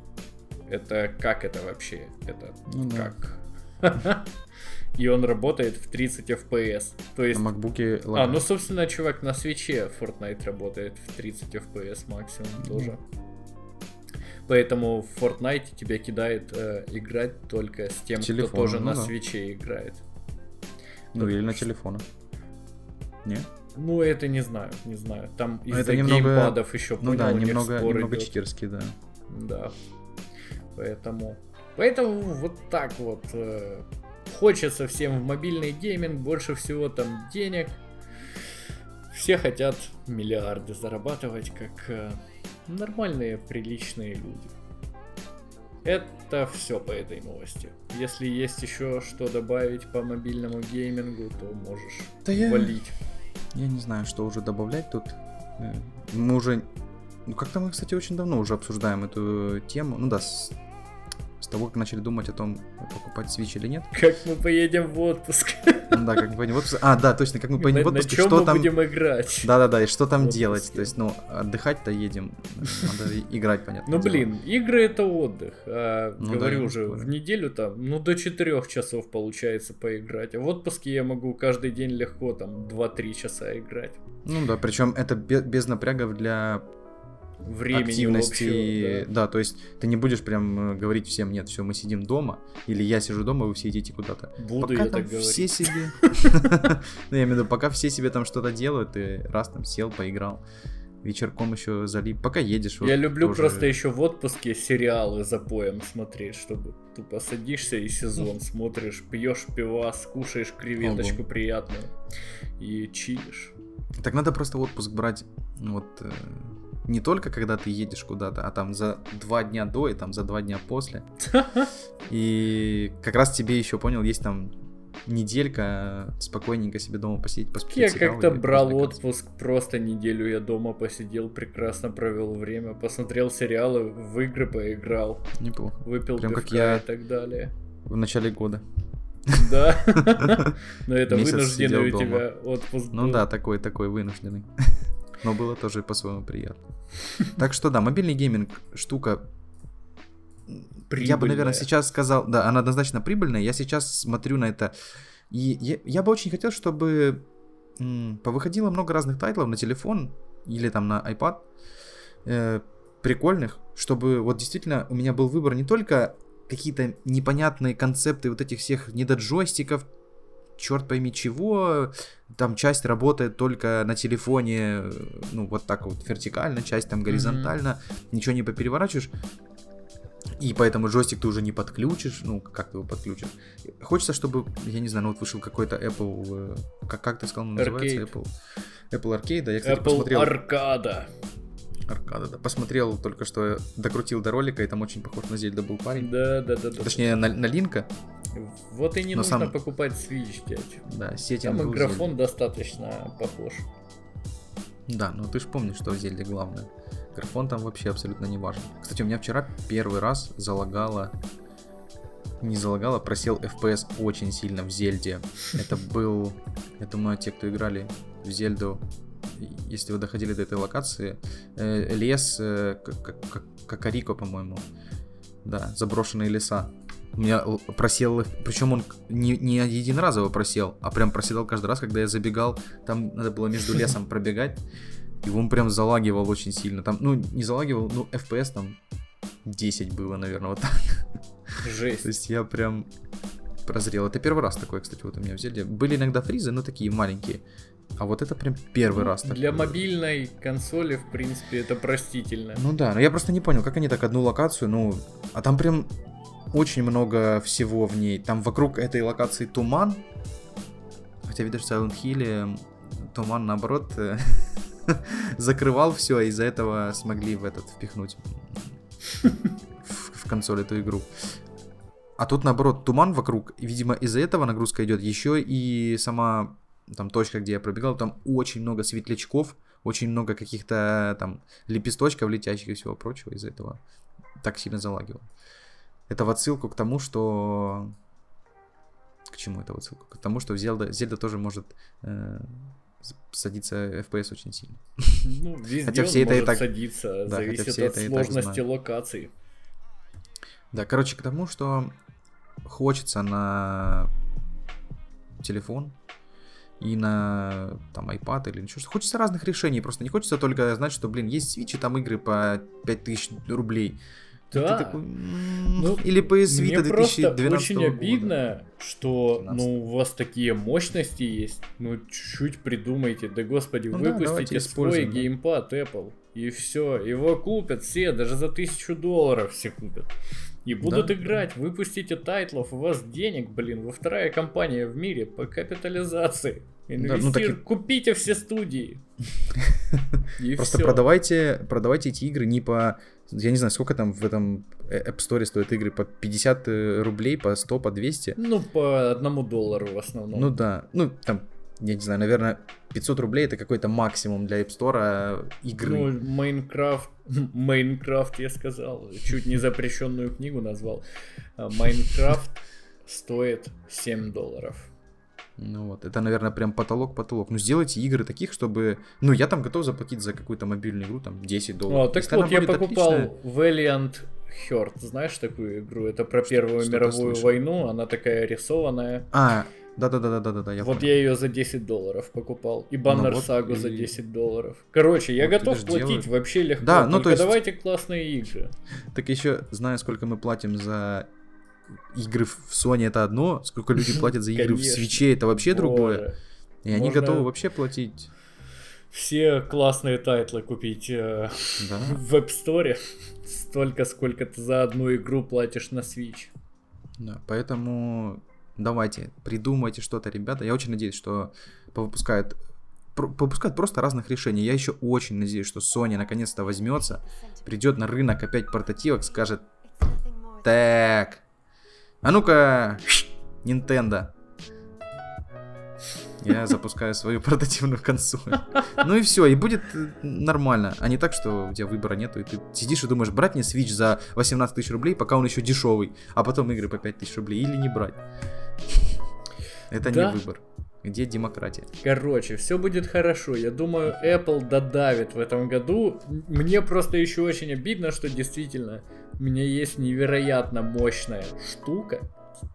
Это как это вообще? Это ну, как? Да. И он работает в тридцать эф пи эс. То есть... На макбуке... А, ну, собственно, чувак, на свитче Fortnite работает в тридцать эф пи эс максимум mm-hmm. тоже. Поэтому в Fortnite тебя кидает э, играть только с тем, телефон, кто тоже ну, на да. свитче играет. Ну, потому или что... на телефонах. Не? Ну, это не знаю, не знаю. Там из-за это немного... геймпадов еще, ну, понял, да, у них немного, спор немного идет. Читерский, да. Да. Поэтому... Поэтому вот так вот... Э... Хочется всем в мобильный гейминг, больше всего там денег. Все хотят миллиарды зарабатывать, как э, нормальные, приличные люди. Это все по этой новости. Если есть еще что добавить по мобильному геймингу, то можешь да валить. Я... я не знаю, что уже добавлять тут. Мы уже... Ну, как-то мы, кстати, очень давно уже обсуждаем эту тему. Ну да, с... С того, как начали думать о том, покупать Switch или нет. Как мы поедем в отпуск. Да, как мы поедем в отпуск. А, да, точно, как мы поедем в отпуск. На чем мы будем играть? Да-да-да, и что там делать? То есть, ну, отдыхать-то едем, надо играть, понятно. Ну, блин, игры — это отдых. Говорю уже, в неделю там, ну, до четырех часов получается поиграть. А в отпуске я могу каждый день легко там два-три часа играть. Ну да, причем это без напрягов для... Времени активности, общего, да. да, то есть ты не будешь прям говорить всем, нет, все, мы сидим дома, или я сижу дома, вы все идите куда-то. Буду пока я там так все себе, ну я имею в виду, пока все себе там что-то делают, ты раз там сел, поиграл, вечерком еще залип, пока едешь. Я люблю просто еще в отпуске сериалы за поем смотреть, чтобы тупо садишься и сезон смотришь, пьешь пивас, кушаешь креветочку приятную и чилишь. Так надо просто отпуск брать, вот... Не только когда ты едешь куда-то, а там за два дня до и там за два дня после. И как раз тебе еще, понял, есть там неделька спокойненько себе дома посидеть, поспеть. Я как-то брал отпуск, просто неделю я дома посидел, прекрасно провел время, посмотрел сериалы, в игры поиграл. Неплохо. Выпил пивка и так далее. В начале года. Да, но это вынужденный у тебя отпуск. Ну да, такой, такой вынужденный. Но было тоже по-своему приятно. Так что да, мобильный гейминг штука... Прибыльная. Я бы, наверное, сейчас сказал... Да, она однозначно прибыльная. Я сейчас смотрю на это. И я, я бы очень хотел, чтобы м, повыходило много разных тайтлов на телефон или там на iPad. Э, прикольных. Чтобы вот действительно у меня был выбор не только какие-то непонятные концепты вот этих всех недоджойстиков, черт пойми чего, там часть работает только на телефоне, ну вот так вот вертикально, часть там горизонтально, mm-hmm. ничего не попереворачиваешь, и поэтому джойстик ты уже не подключишь, ну как ты его подключишь. Хочется, чтобы, я не знаю, ну вот вышел какой-то Apple, как, как ты сказал, называется? Arcade. Apple, Apple Arcade, да, я, кстати, Apple посмотрел. Arcade. Аркада, да. Посмотрел только что, докрутил до ролика, и там очень похож на Зельду был парень. Да, да, да. Точнее, да. На, на Линка. Вот и не Но нужно сам... покупать Switch, дядь. Да, сетинг был. Там графон Зельда. Достаточно похож. Да, ну ты ж помнишь, что в Зельде главное. Графон там вообще абсолютно не важен. Кстати, у меня вчера первый раз залагало... Не залагало, просел эф пи эс очень сильно в Зельде. Это был... Я думаю, те, кто играли в Зельду... Если вы доходили до этой локации, э, лес э, Кокорико, по-моему. Да, заброшенные леса. У меня просел, причем он не, не единоразово просел, а прям проседал каждый раз, когда я забегал. Там надо было между лесом пробегать. Его он прям залагивал очень сильно. Там, ну, не залагивал, ну, эф пи эс там десять было, наверное, вот так. Жесть. То есть я прям прозрел. Это первый раз такое, кстати, вот у меня в Зельде. Были иногда фризы, но такие маленькие. А вот это прям первый ну, раз. Для такой. Мобильной консоли, в принципе, это простительно. Ну да, но я просто не понял, как они так одну локацию, ну... А там прям очень много всего в ней. Там вокруг этой локации туман. Хотя, видишь, в Silent Hill туман, наоборот, закрывал все, и из-за этого смогли в этот впихнуть в консоль эту игру. А тут, наоборот, туман вокруг. Видимо, из-за этого нагрузка идет. Еще и сама... Там точка, где я пробегал, там очень много светлячков, очень много каких-то там лепесточков летящих и всего прочего. Из-за этого так сильно залагивал. Это в отсылку к тому, что... К чему это в отсылку? К тому, что Зельда, Зельда тоже может э, садиться эф пи эс очень сильно. Ну, везде хотя он все может это и так... садиться, да, зависит от сложности локации. Да, короче, к тому, что хочется на телефон и на там iPad или ничего. Хочется разных решений, просто не хочется только знать, что, блин, есть Switch, и там игры по пять тысяч рублей. Да. Такой... Ну, или пи эс Vita две тысячи двенадцатого года. Мне просто очень обидно, что двенадцатого ну, у вас такие мощности есть. Ну, чуть-чуть придумайте. Да, господи, ну, выпустите да, свой геймпад Apple. И все. Его купят все, даже за тысячу долларов все купят. И будут да, играть, да. Выпустите тайтлов, у вас денег, блин, вы вторая компания в мире по капитализации. Инвестир, да, ну, таки... купите все студии. Просто продавайте, продавайте эти игры не по, я не знаю, сколько там в этом App Store стоят игры, по пятьдесят рублей, по сто, по двести. Ну, по одному доллару в основном. Ну да, ну там, я не знаю, наверное, пятьсот рублей это какой-то максимум для App Store игры. Ну, Майнкрафт, Майнкрафт я сказал, чуть не запрещенную книгу назвал. Майнкрафт стоит семь долларов. Ну вот, это, наверное, прям потолок-потолок. Ну, сделайте игры таких, чтобы... Ну, я там готов заплатить за какую-то мобильную игру, там, десять долларов. А, так вот, я покупал отличная... Valiant Heart, знаешь такую игру? Это про Первую что-то мировую слышал. Войну, она такая рисованная. А, да-да-да-да-да-да, я вот понял. Я ее за десять долларов покупал. И Баннер ну, вот, Сагу и... за десять долларов. Короче, я вот готов платить делаешь. Вообще легко. Да, ну, то есть... давайте классные игры. Так еще, зная, сколько мы платим за... Игры в Sony это одно, сколько люди платят за игры конечно. В Switch это вообще другое. Боже. И они можно готовы вообще платить. Все классные тайтлы купить э, да. в App Store столько, сколько ты за одну игру платишь на Switch. Да, поэтому давайте, придумайте что-то, ребята. Я очень надеюсь, что повыпускают, про, повыпускают просто разных решений. Я еще очень надеюсь, что Sony наконец-то возьмется, придет на рынок опять портативок, скажет так. А ну-ка, Nintendo, Я запускаю свою портативную консоль. Ну и все, и будет нормально. А не так, что у тебя выбора нету, и ты сидишь и думаешь, брать мне Switch за восемнадцать тысяч рублей, пока он еще дешевый, а потом игры по пять тысяч рублей, или не брать. Это да? Не выбор. Где демократия? Короче, все будет хорошо. Я думаю, Apple додавит в этом году. Мне просто еще очень обидно, что действительно у меня есть невероятно мощная штука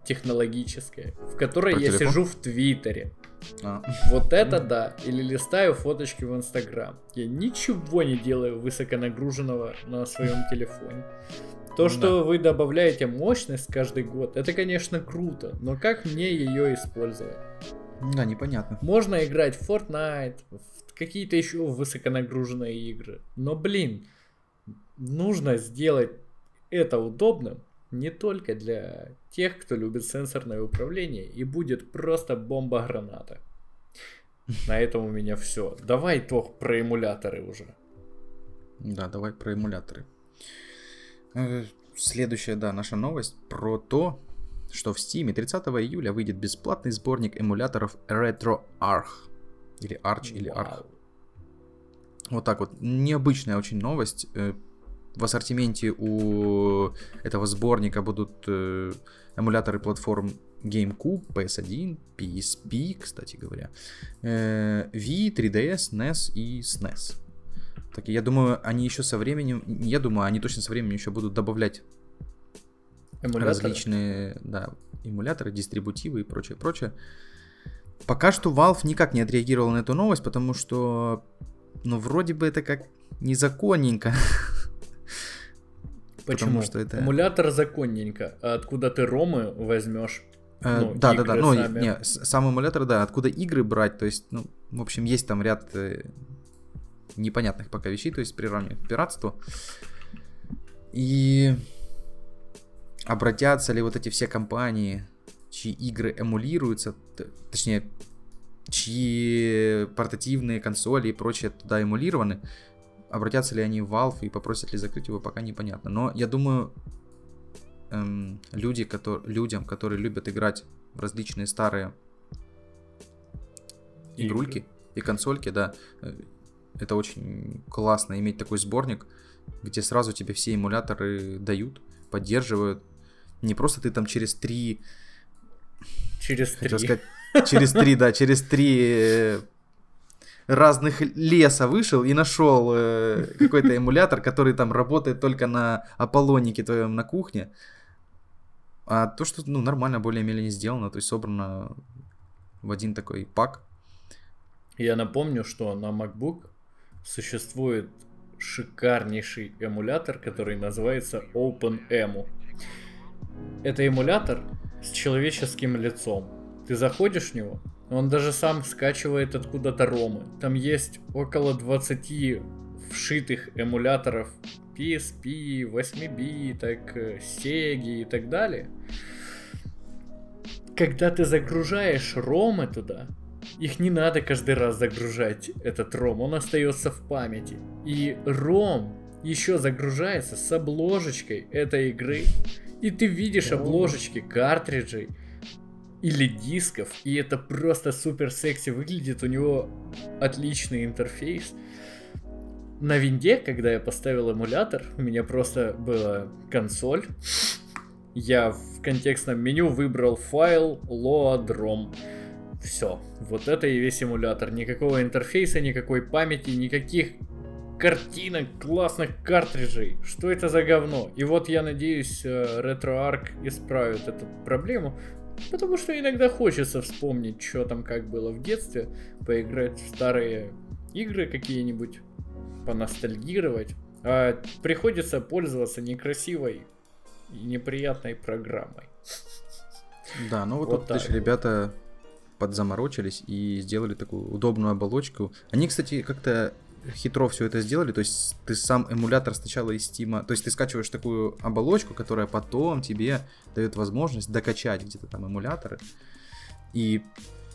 технологическая, в которой про я телефон? Сижу в Твиттере. А. Вот это да. Или листаю фоточки в Инстаграм. Я ничего не делаю высоконагруженного на своем телефоне. То, что да. вы добавляете мощность каждый год, это, конечно, круто, но как мне ее использовать? Да, непонятно. Можно играть в Fortnite, в какие-то еще высоконагруженные игры. Но, блин, нужно сделать это удобным не только для тех, кто любит сенсорное управление, и будет просто бомба-граната. На этом у меня все. Давай тох про эмуляторы уже. Да, давай про эмуляторы. Следующая, да, наша новость про то, что в Steam тридцатого июля выйдет бесплатный сборник эмуляторов RetroArch. Или Arch, wow. или Arch. Вот так вот. Необычная очень новость. В ассортименте у этого сборника будут эмуляторы платформ GameCube, пи эс один, пи эс пи, кстати говоря, Wii, три ди эс, нэс и эс эн и эс. Так, я думаю, они еще со временем... Я думаю, они точно со временем еще будут добавлять эмуляторы. Различные, да, эмуляторы, дистрибутивы и прочее, прочее. Пока что Valve никак не отреагировал на эту новость, потому что, ну, вроде бы это как незаконненько. Почему? Потому что это... Эмулятор законненько. А откуда ты ромы возьмешь? Э, ну, да, да, да. Ну, не, сам эмулятор, да. Откуда игры брать? То есть, ну, в общем, есть там ряд непонятных пока вещей, то есть приравнивают к пиратству. И... Обратятся ли вот эти все компании, чьи игры эмулируются, точнее, чьи портативные консоли и прочее туда эмулированы, обратятся ли они в Valve и попросят ли закрыть его, пока непонятно. Но я думаю, эм, люди, которые, людям, которые любят играть в различные старые игрульки и консольки, да, это очень классно иметь такой сборник, где сразу тебе все эмуляторы дают, поддерживают. Не просто ты там через три... Через три. Сказать, через три, да, через три разных леса вышел и нашел какой-то эмулятор, который там работает только на Аполлонике твоем на кухне. А то, что ну, нормально более-менее сделано, то есть собрано в один такой пак. Я напомню, что на MacBook существует шикарнейший эмулятор, который называется OpenEMU. Это эмулятор с человеческим лицом. Ты заходишь в него, он даже сам скачивает откуда-то ромы. Там есть около двадцати вшитых эмуляторов пи эс пи, восемь бит, так, Sega и так далее. Когда ты загружаешь ромы туда, их не надо каждый раз загружать, этот ром, он остается в памяти. И ром еще загружается с обложечкой этой игры. И ты видишь обложечки картриджей или дисков, и это просто супер секси выглядит, у него отличный интерфейс. На винде, когда я поставил эмулятор, у меня просто была консоль. Я в контекстном меню выбрал файл load.rom. Все, вот это и весь эмулятор. Никакого интерфейса, никакой памяти, никаких картинок, классных картриджей. Что это за говно? И вот я надеюсь, RetroArch исправит эту проблему, потому что иногда хочется вспомнить, что там как было в детстве, поиграть в старые игры какие-нибудь, поностальгировать. А приходится пользоваться некрасивой и неприятной программой. Да, ну вот, вот тут, значит, ребята... подзаморочились и сделали такую удобную оболочку. Они, кстати, как-то хитро все это сделали, то есть ты сам эмулятор сначала из Steam, то есть ты скачиваешь такую оболочку, которая потом тебе дает возможность докачать где-то там эмуляторы, и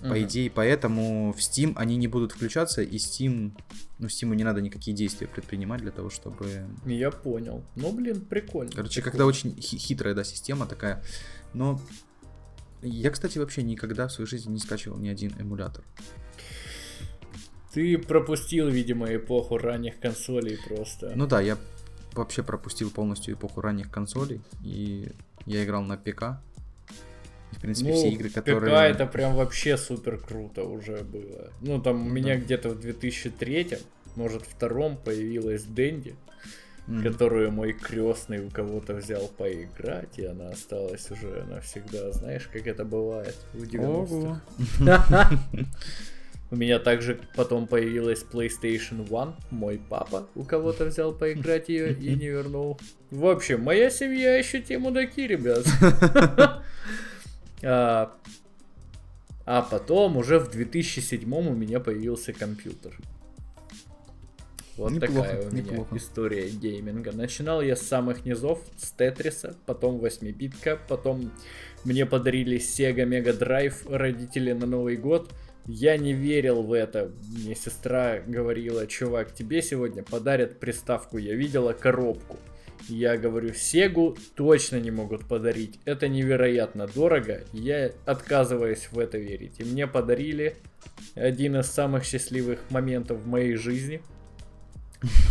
uh-huh. по идее поэтому в Steam они не будут включаться, и Steam, ну Steam'у не надо никакие действия предпринимать для того, чтобы... Я понял. Ну, блин, прикольно. Короче, прикольно. Когда очень хитрая, да, система такая, но... Я, кстати, вообще никогда в своей жизни не скачивал ни один эмулятор. Ты пропустил, видимо, эпоху ранних консолей просто. Ну да, я вообще пропустил полностью эпоху ранних консолей. И я играл на ПК. В принципе, ну, все игры, которые... ПК это прям вообще супер круто уже было. Ну, там у ну, меня да. где-то в две тысячи третьем, может, втором появилась Дэнди, mm-hmm. которую мой крестный у кого-то взял поиграть, и она осталась уже навсегда. Знаешь, как это бывает в девяностых. У меня также потом появилась PlayStation один. Мой папа у кого-то взял поиграть ее и не вернул. В общем, моя семья еще те мудаки, ребят. А, а потом уже в две тысячи седьмом у меня появился компьютер. Вот неплохо, такая у меня неплохо. История гейминга. Начинал я с самых низов, с Тетриса, потом восьмибитка, потом мне подарили Sega Mega Drive родители на Новый год. Я не верил в это. Мне сестра говорила: чувак, тебе сегодня подарят приставку. Я видела коробку. Я говорю, Сегу точно не могут подарить. Это невероятно дорого. Я отказываюсь в это верить. И мне подарили один из самых счастливых моментов в моей жизни.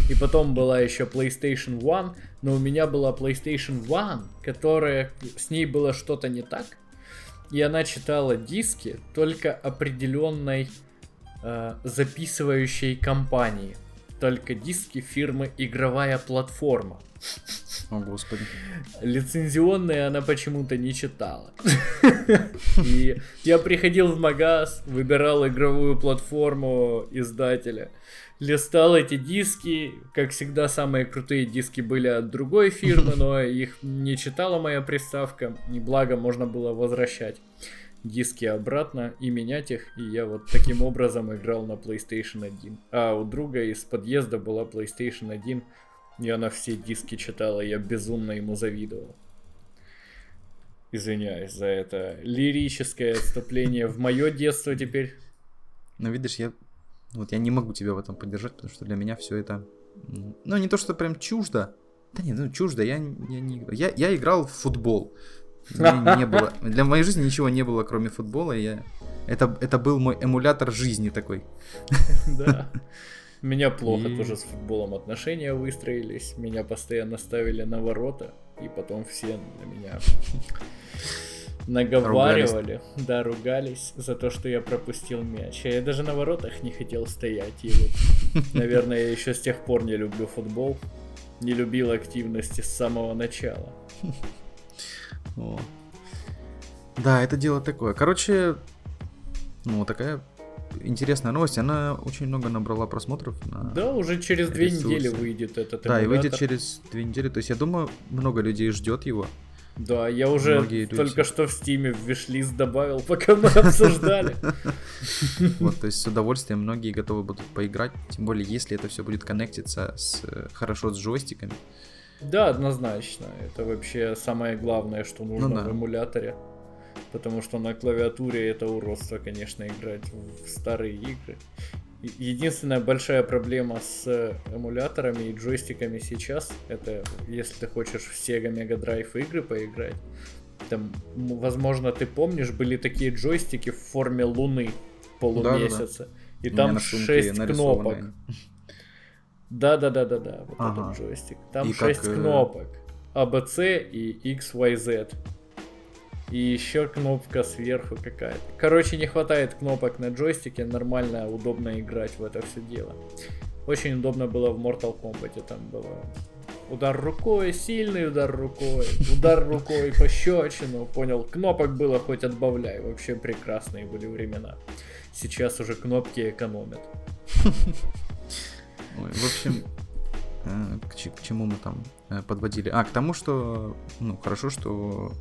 И потом была еще PlayStation один. Но у меня была PlayStation один, которая... С ней было что-то не так. И она читала диски только определенной э, записывающей компании. Только диски фирмы «Игровая платформа». О, Господи. Лицензионные она почему-то не читала. И я приходил в магаз, выбирал игровую платформу издателя, листал эти диски. Как всегда, самые крутые диски были от другой фирмы, но их не читала моя приставка. И благо, можно было возвращать диски обратно и менять их, и я вот таким образом играл на PlayStation один. А у друга из подъезда была PlayStation один, и она все диски читала, я безумно ему завидовал. Извиняюсь за это лирическое отступление в мое детство теперь. Ну видишь, я вот я не могу тебя в этом поддержать, потому что для меня все это, ну не то что прям чуждо, да нет, ну чуждо, я, я не я, я играл в футбол. Не было. Для моей жизни ничего не было, кроме футбола. Я... Это, это был мой эмулятор жизни такой. Да. Меня плохо и... тоже с футболом отношения выстроились. Меня постоянно ставили на ворота. И потом все на меня наговаривали. Ругались. Да, ругались за то, что я пропустил мяч. Я даже на воротах не хотел стоять. И вот, наверное, я еще с тех пор не люблю футбол. Не любил активности с самого начала. О. Да, это дело такое. Короче, ну вот такая интересная новость. Она очень много набрала просмотров. На да, уже через две недели выйдет этот эмулятор. Да, и выйдет через две недели. То есть, я думаю, много людей ждет его. Да, я уже Многие только люди... что в Steam в вишлист добавил, пока мы обсуждали. Вот, то есть с удовольствием многие готовы будут поиграть. Тем более, если это все будет коннектиться хорошо с джойстиками. Да, однозначно. Это вообще самое главное, что нужно ну, да. в эмуляторе. Потому что на клавиатуре это уродство, конечно, играть в старые игры. Единственная большая проблема с эмуляторами и джойстиками сейчас, это если ты хочешь в Sega Mega Drive игры поиграть, там, возможно, ты помнишь, были такие джойстики в форме луны полумесяца. Да, да, да. И там шесть кнопок. Да, да, да, да, да, вот ага. этот джойстик. Там и шесть как, кнопок. эй би си и икс вай зет. И еще кнопка сверху какая-то. Короче, не хватает кнопок на джойстике, нормально, удобно играть в это все дело. Очень удобно было в Mortal Kombat, там было удар рукой, сильный удар рукой, удар рукой, пощечину, понял. Кнопок было хоть отбавляй, вообще прекрасные были времена. Сейчас уже кнопки экономят. Ой, в общем, к, ч- к чему мы там подводили? А, к тому, что, ну, хорошо, что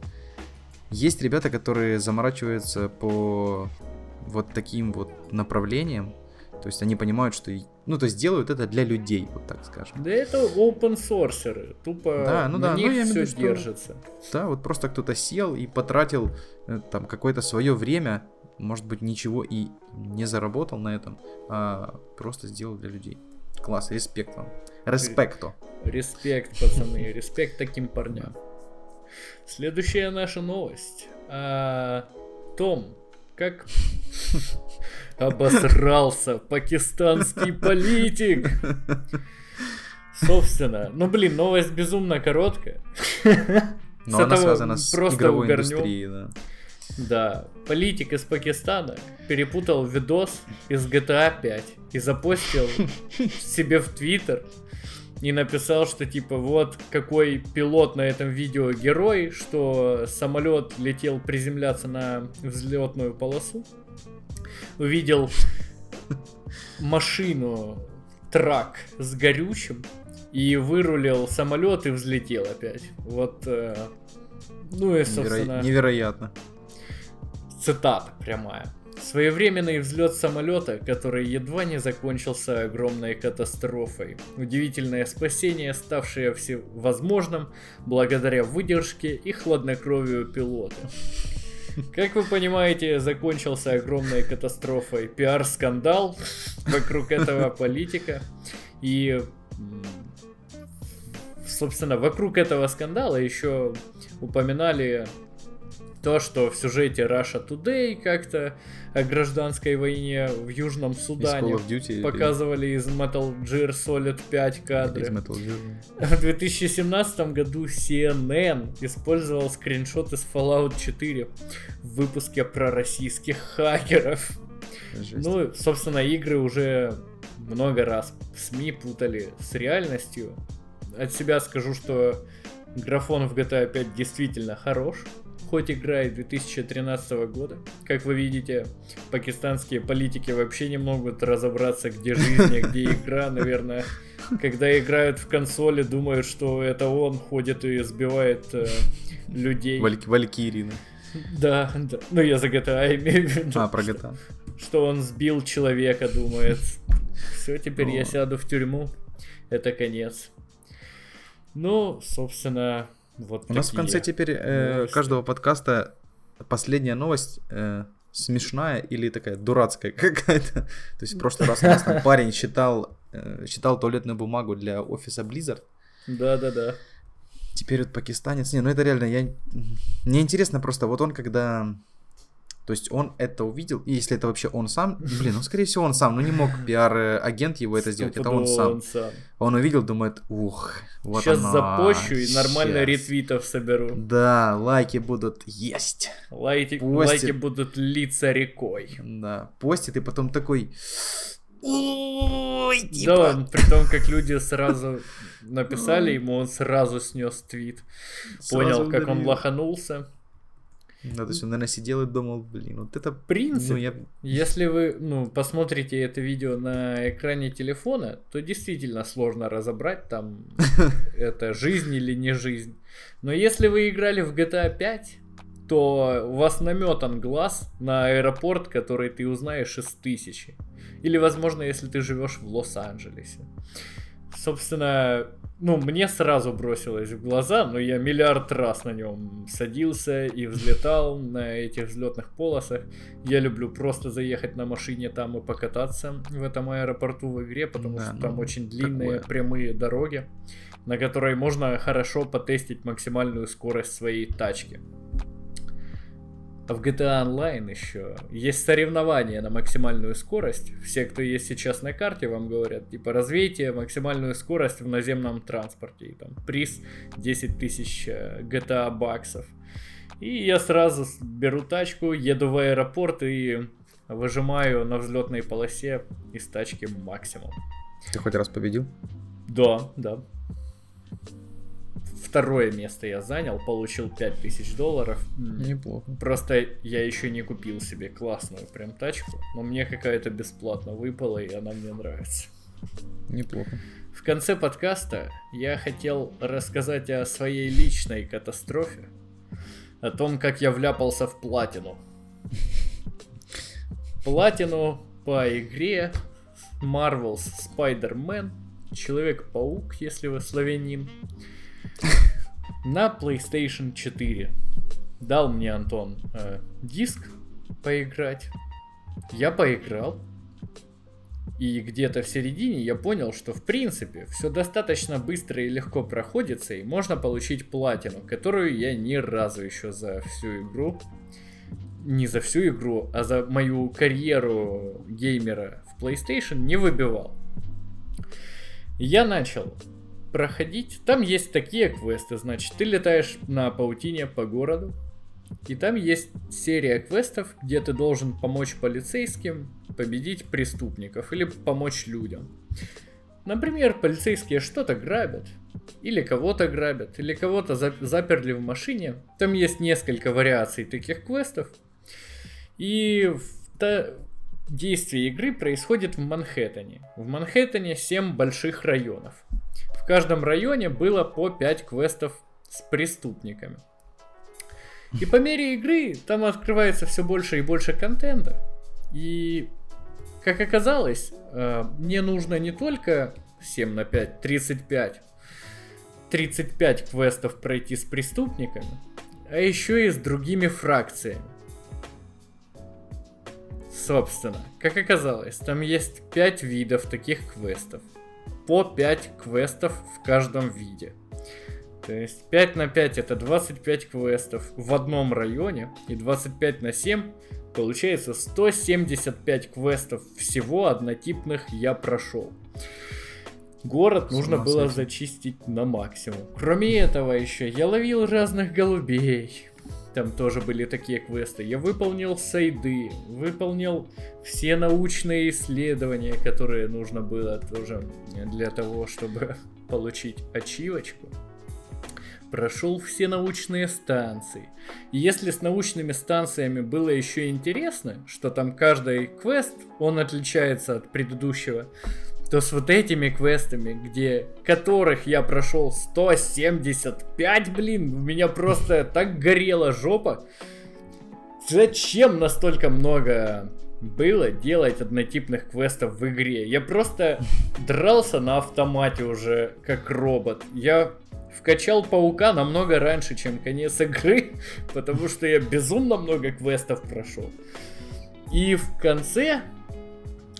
есть ребята, которые заморачиваются по вот таким вот направлениям. То есть они понимают, что, ну, то есть делают это для людей, вот так скажем. Да это open-sourcerы, тупо да, ну, на да. них ну, я все виду, держится. Что, да, вот просто кто-то сел и потратил там какое-то свое время, может быть, ничего и не заработал на этом, а просто сделал для людей. Класс, респект вам. Респекту. Респект, пацаны, респект таким парням. Следующая наша новость. А, Том, как обосрался пакистанский политик. Собственно, ну блин, новость безумно короткая. Но с она связана с игровой угорнем. Индустрией, да. Да, политик из Пакистана перепутал видос из джи ти эй пять и запостил себе в Twitter и написал, что типа вот какой пилот на этом видео герой, что самолет летел приземляться на взлетную полосу, увидел машину, трак с горючим и вырулил самолет и взлетел опять. Вот, ну и собственно... Невероятно. Цитата прямая. Своевременный взлет самолета, который едва не закончился огромной катастрофой. Удивительное спасение, ставшее всевозможным благодаря выдержке и хладнокровию пилота. Как вы понимаете, закончился огромной катастрофой пиар-скандал вокруг этого политика. И, собственно, вокруг этого скандала еще упоминали... То, что в сюжете Russia Today как-то о гражданской войне в Южном Судане Duty, показывали или... из Metal Gear Solid пять кадры. В две тысячи семнадцатом году си эн эн использовал скриншот из Fallout четыре в выпуске про российских хакеров. Жесть. Ну, собственно, игры уже много раз в СМИ путали с реальностью. От себя скажу, что графон в джи ти эй пять действительно хорош. Хоть игра и две тысячи тринадцатого года. Как вы видите, пакистанские политики вообще не могут разобраться, где жизнь, а где игра, наверное. Когда играют в консоли, думают, что это он ходит и сбивает э, людей. Валь- Валькирина. Да, да. Ну я за джи ти эй имею в виду. А, про джи ти эй. Что, что он сбил человека, думает. Все, теперь О. я сяду в тюрьму. Это конец. Ну, собственно... Вот у нас в конце теперь э, каждого подкаста последняя новость э, смешная или такая дурацкая какая-то. То есть в прошлый раз у нас там парень считал, э, считал туалетную бумагу для офиса Blizzard. Да-да-да. Теперь вот пакистанец. Не, ну это реально, я... мне интересно просто, вот он когда... То есть он это увидел, и если это вообще он сам, блин, ну скорее всего он сам, ну не мог пиар-агент его это сделать, это он сам. он сам. Он увидел, думает, ух, вот сейчас оно. Запощу и нормально сейчас. Ретвитов соберу. Да, лайки будут есть. Лайки, постит... лайки будут литься рекой. Да, постит, и потом такой... Ой, типа. Да, он, при том, как люди сразу написали ему, он сразу снес твит. Понял, как он лоханулся. Да, то есть он, наверное, сидел и думал, блин, вот это... Принцип, ну, я... если вы ну, посмотрите это видео на экране телефона, то действительно сложно разобрать, там, это жизнь или не жизнь. Но если вы играли в джи ти эй пять, то у вас наметан глаз на аэропорт, который ты узнаешь из тысячи. Или, возможно, если ты живешь в Лос-Анджелесе. Собственно... Ну, мне сразу бросилось в глаза, но я миллиард раз на нем садился и взлетал на этих взлетных полосах. Я люблю просто заехать на машине там и покататься в этом аэропорту в игре, потому да, что ну, там очень длинные такое. Прямые дороги, на которой можно хорошо потестить максимальную скорость своей тачки. А в джи ти эй Online еще есть соревнования на максимальную скорость. Все, кто есть сейчас на карте, вам говорят, типа, развейте максимальную скорость в наземном транспорте. И там приз десять тысяч джи ти эй баксов. И я сразу беру тачку, еду в аэропорт и выжимаю на взлетной полосе из тачки максимум. Ты хоть раз победил? Да, да. Второе место я занял, получил пять тысяч долларов. Неплохо. Просто я еще не купил себе классную прям тачку, но мне какая-то бесплатно выпала, и она мне нравится. Неплохо. В конце подкаста я хотел рассказать о своей личной катастрофе, о том, как я вляпался в платину. Платину по игре Marvel's Spider-Man, Человек-паук, если вы славянин. На PlayStation четыре дал мне Антон э, диск поиграть. Я поиграл. И где-то в середине я понял, что в принципе все достаточно быстро и легко проходится, и можно получить платину, которую я ни разу еще за всю игру, не за всю игру, а за мою карьеру геймера в PlayStation не выбивал. Я начал проходить. Там есть такие квесты, значит, ты летаешь на паутине по городу, и там есть серия квестов, где ты должен помочь полицейским победить преступников или помочь людям. Например, полицейские что-то грабят, или кого-то грабят, или кого-то заперли в машине. Там есть несколько вариаций таких квестов. И действие игры происходит в Манхэттене. В Манхэттене семь больших районов. В каждом районе было по пять квестов с преступниками. И по мере игры там открывается все больше и больше контента. И, как оказалось, мне нужно не только семь на пять, тридцать пять. тридцать пять квестов пройти с преступниками, а еще и с другими фракциями. Собственно, как оказалось, там есть пять видов таких квестов. По пять квестов в каждом виде. То есть пять на пять это двадцать пять квестов в одном районе, и двадцать пять на семь получается сто семьдесят пять квестов всего однотипных я прошел. Город нужно было зачистить на максимум. Кроме этого еще я ловил разных голубей. Там тоже были такие квесты. Я выполнил сайды, выполнил все научные исследования, которые нужно было тоже для того, чтобы получить ачивочку. Прошел все научные станции. И если с научными станциями было еще интересно, что там каждый квест, он отличается от предыдущего, то с вот этими квестами, где, которых я прошел сто семьдесят пять, блин, у меня просто так горела жопа. Зачем настолько много было делать однотипных квестов в игре? Я просто дрался на автомате уже, как робот. Я... Вкачал паука намного раньше, чем конец игры, потому что я безумно много квестов прошел. И в конце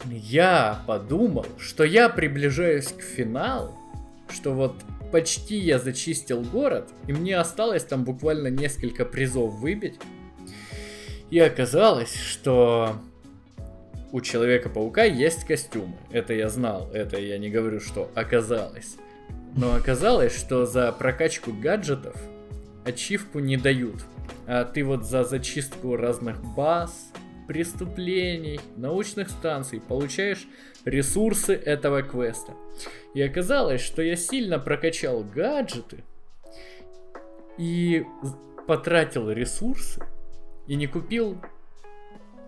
я подумал, что я приближаюсь к финалу, что вот почти я зачистил город, и мне осталось там буквально несколько призов выбить. И оказалось, что у Человека-паука есть костюмы. Это я знал, это я не говорю, что оказалось. Но оказалось, что за прокачку гаджетов ачивку не дают. А ты вот за зачистку разных баз, преступлений, научных станций получаешь ресурсы этого квеста. И оказалось, что я сильно прокачал гаджеты и потратил ресурсы и не купил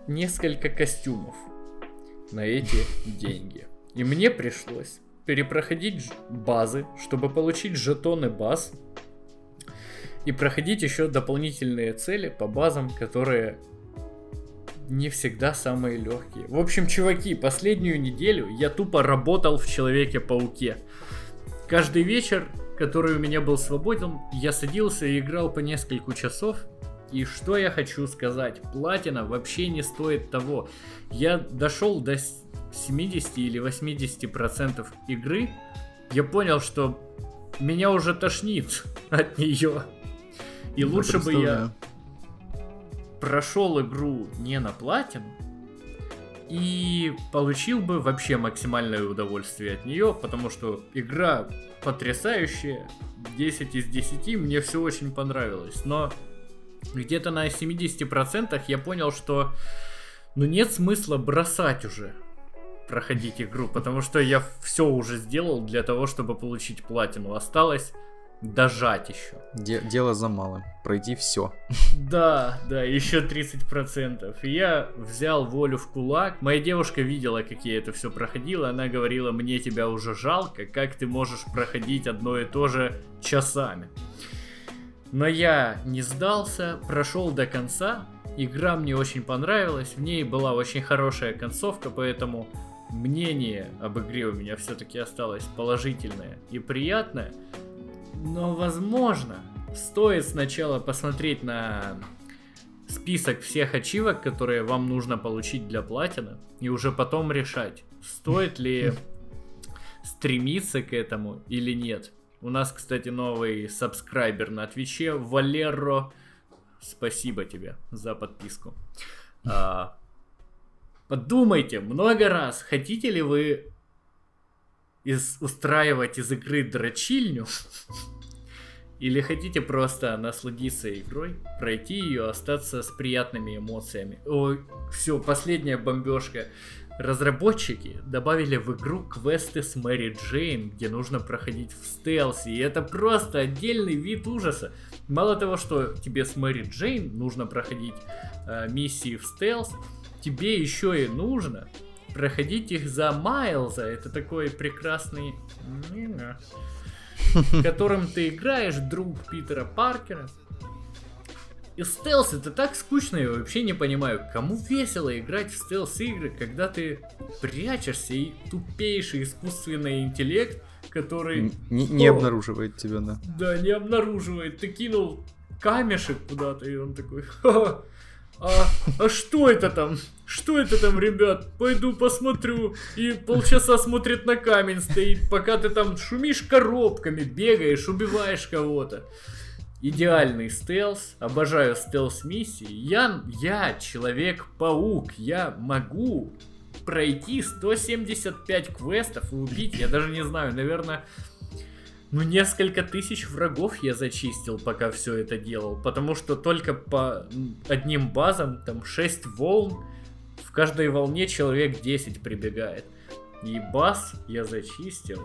несколько костюмов на эти деньги. И мне пришлось перепроходить базы, чтобы получить жетоны баз и проходить еще дополнительные цели по базам, которые не всегда самые легкие. В общем, чуваки, последнюю неделю я тупо работал в Человеке-пауке. Каждый вечер, который у меня был свободен, я садился и играл по несколько часов. И что я хочу сказать, платина вообще не стоит того. Я дошел до семьдесят или восемьдесят процентов игры, я понял, что меня уже тошнит от нее. И я лучше бы я прошел игру не на платину и получил бы вообще максимальное удовольствие от нее, потому что игра потрясающая, десять из десяти, мне все очень понравилось. Но где-то на семьдесят процентов я понял, что ну нет смысла бросать уже проходить игру, потому что я все уже сделал для того, чтобы получить платину. Осталось дожать еще. Де- дело за малым. Пройти все. Да, да, еще тридцать процентов. И я взял волю в кулак. Моя девушка видела, как я это все проходила. Она говорила, мне тебя уже жалко, как ты можешь проходить одно и то же часами. Но я не сдался, прошел до конца. Игра мне очень понравилась, в ней была очень хорошая концовка, поэтому мнение об игре у меня все-таки осталось положительное и приятное. Но, возможно, стоит сначала посмотреть на список всех ачивок, которые вам нужно получить для платины, и уже потом решать, стоит ли стремиться к этому или нет. У нас, кстати, новый сабскрайбер на Твиче, Валеро. Спасибо тебе за подписку. А, подумайте много раз, хотите ли вы из, устраивать из игры дрочильню, или хотите просто насладиться игрой, пройти ее, остаться с приятными эмоциями. Ой, все, последняя бомбежка. Разработчики добавили в игру квесты с Мэри Джейн, где нужно проходить в стелсе, и это просто отдельный вид ужаса. Мало того, что тебе с Мэри Джейн нужно проходить э, миссии в стелс, тебе еще и нужно проходить их за Майлза. Это такой прекрасный... которым ты играешь, друг Питера Паркера. И стелс это так скучно, я вообще не понимаю, кому весело играть в стелс-игры, когда ты прячешься и тупейший искусственный интеллект, который... Не, не обнаруживает тебя, да. Да, не обнаруживает. Ты кинул камешек куда-то, и он такой... Ха-ха. А, а что это там? Что это там, ребят? Пойду посмотрю. И полчаса смотрит на камень, стоит, пока ты там шумишь коробками, бегаешь, убиваешь кого-то. Идеальный стелс. Обожаю стелс-миссии. Я, я Человек-паук. Я могу пройти сто семьдесят пять квестов и убить, я даже не знаю, наверное... Ну, несколько тысяч врагов я зачистил, пока все это делал, потому что только по одним базам, там, шесть волн, в каждой волне человек десять прибегает. И баз я зачистил,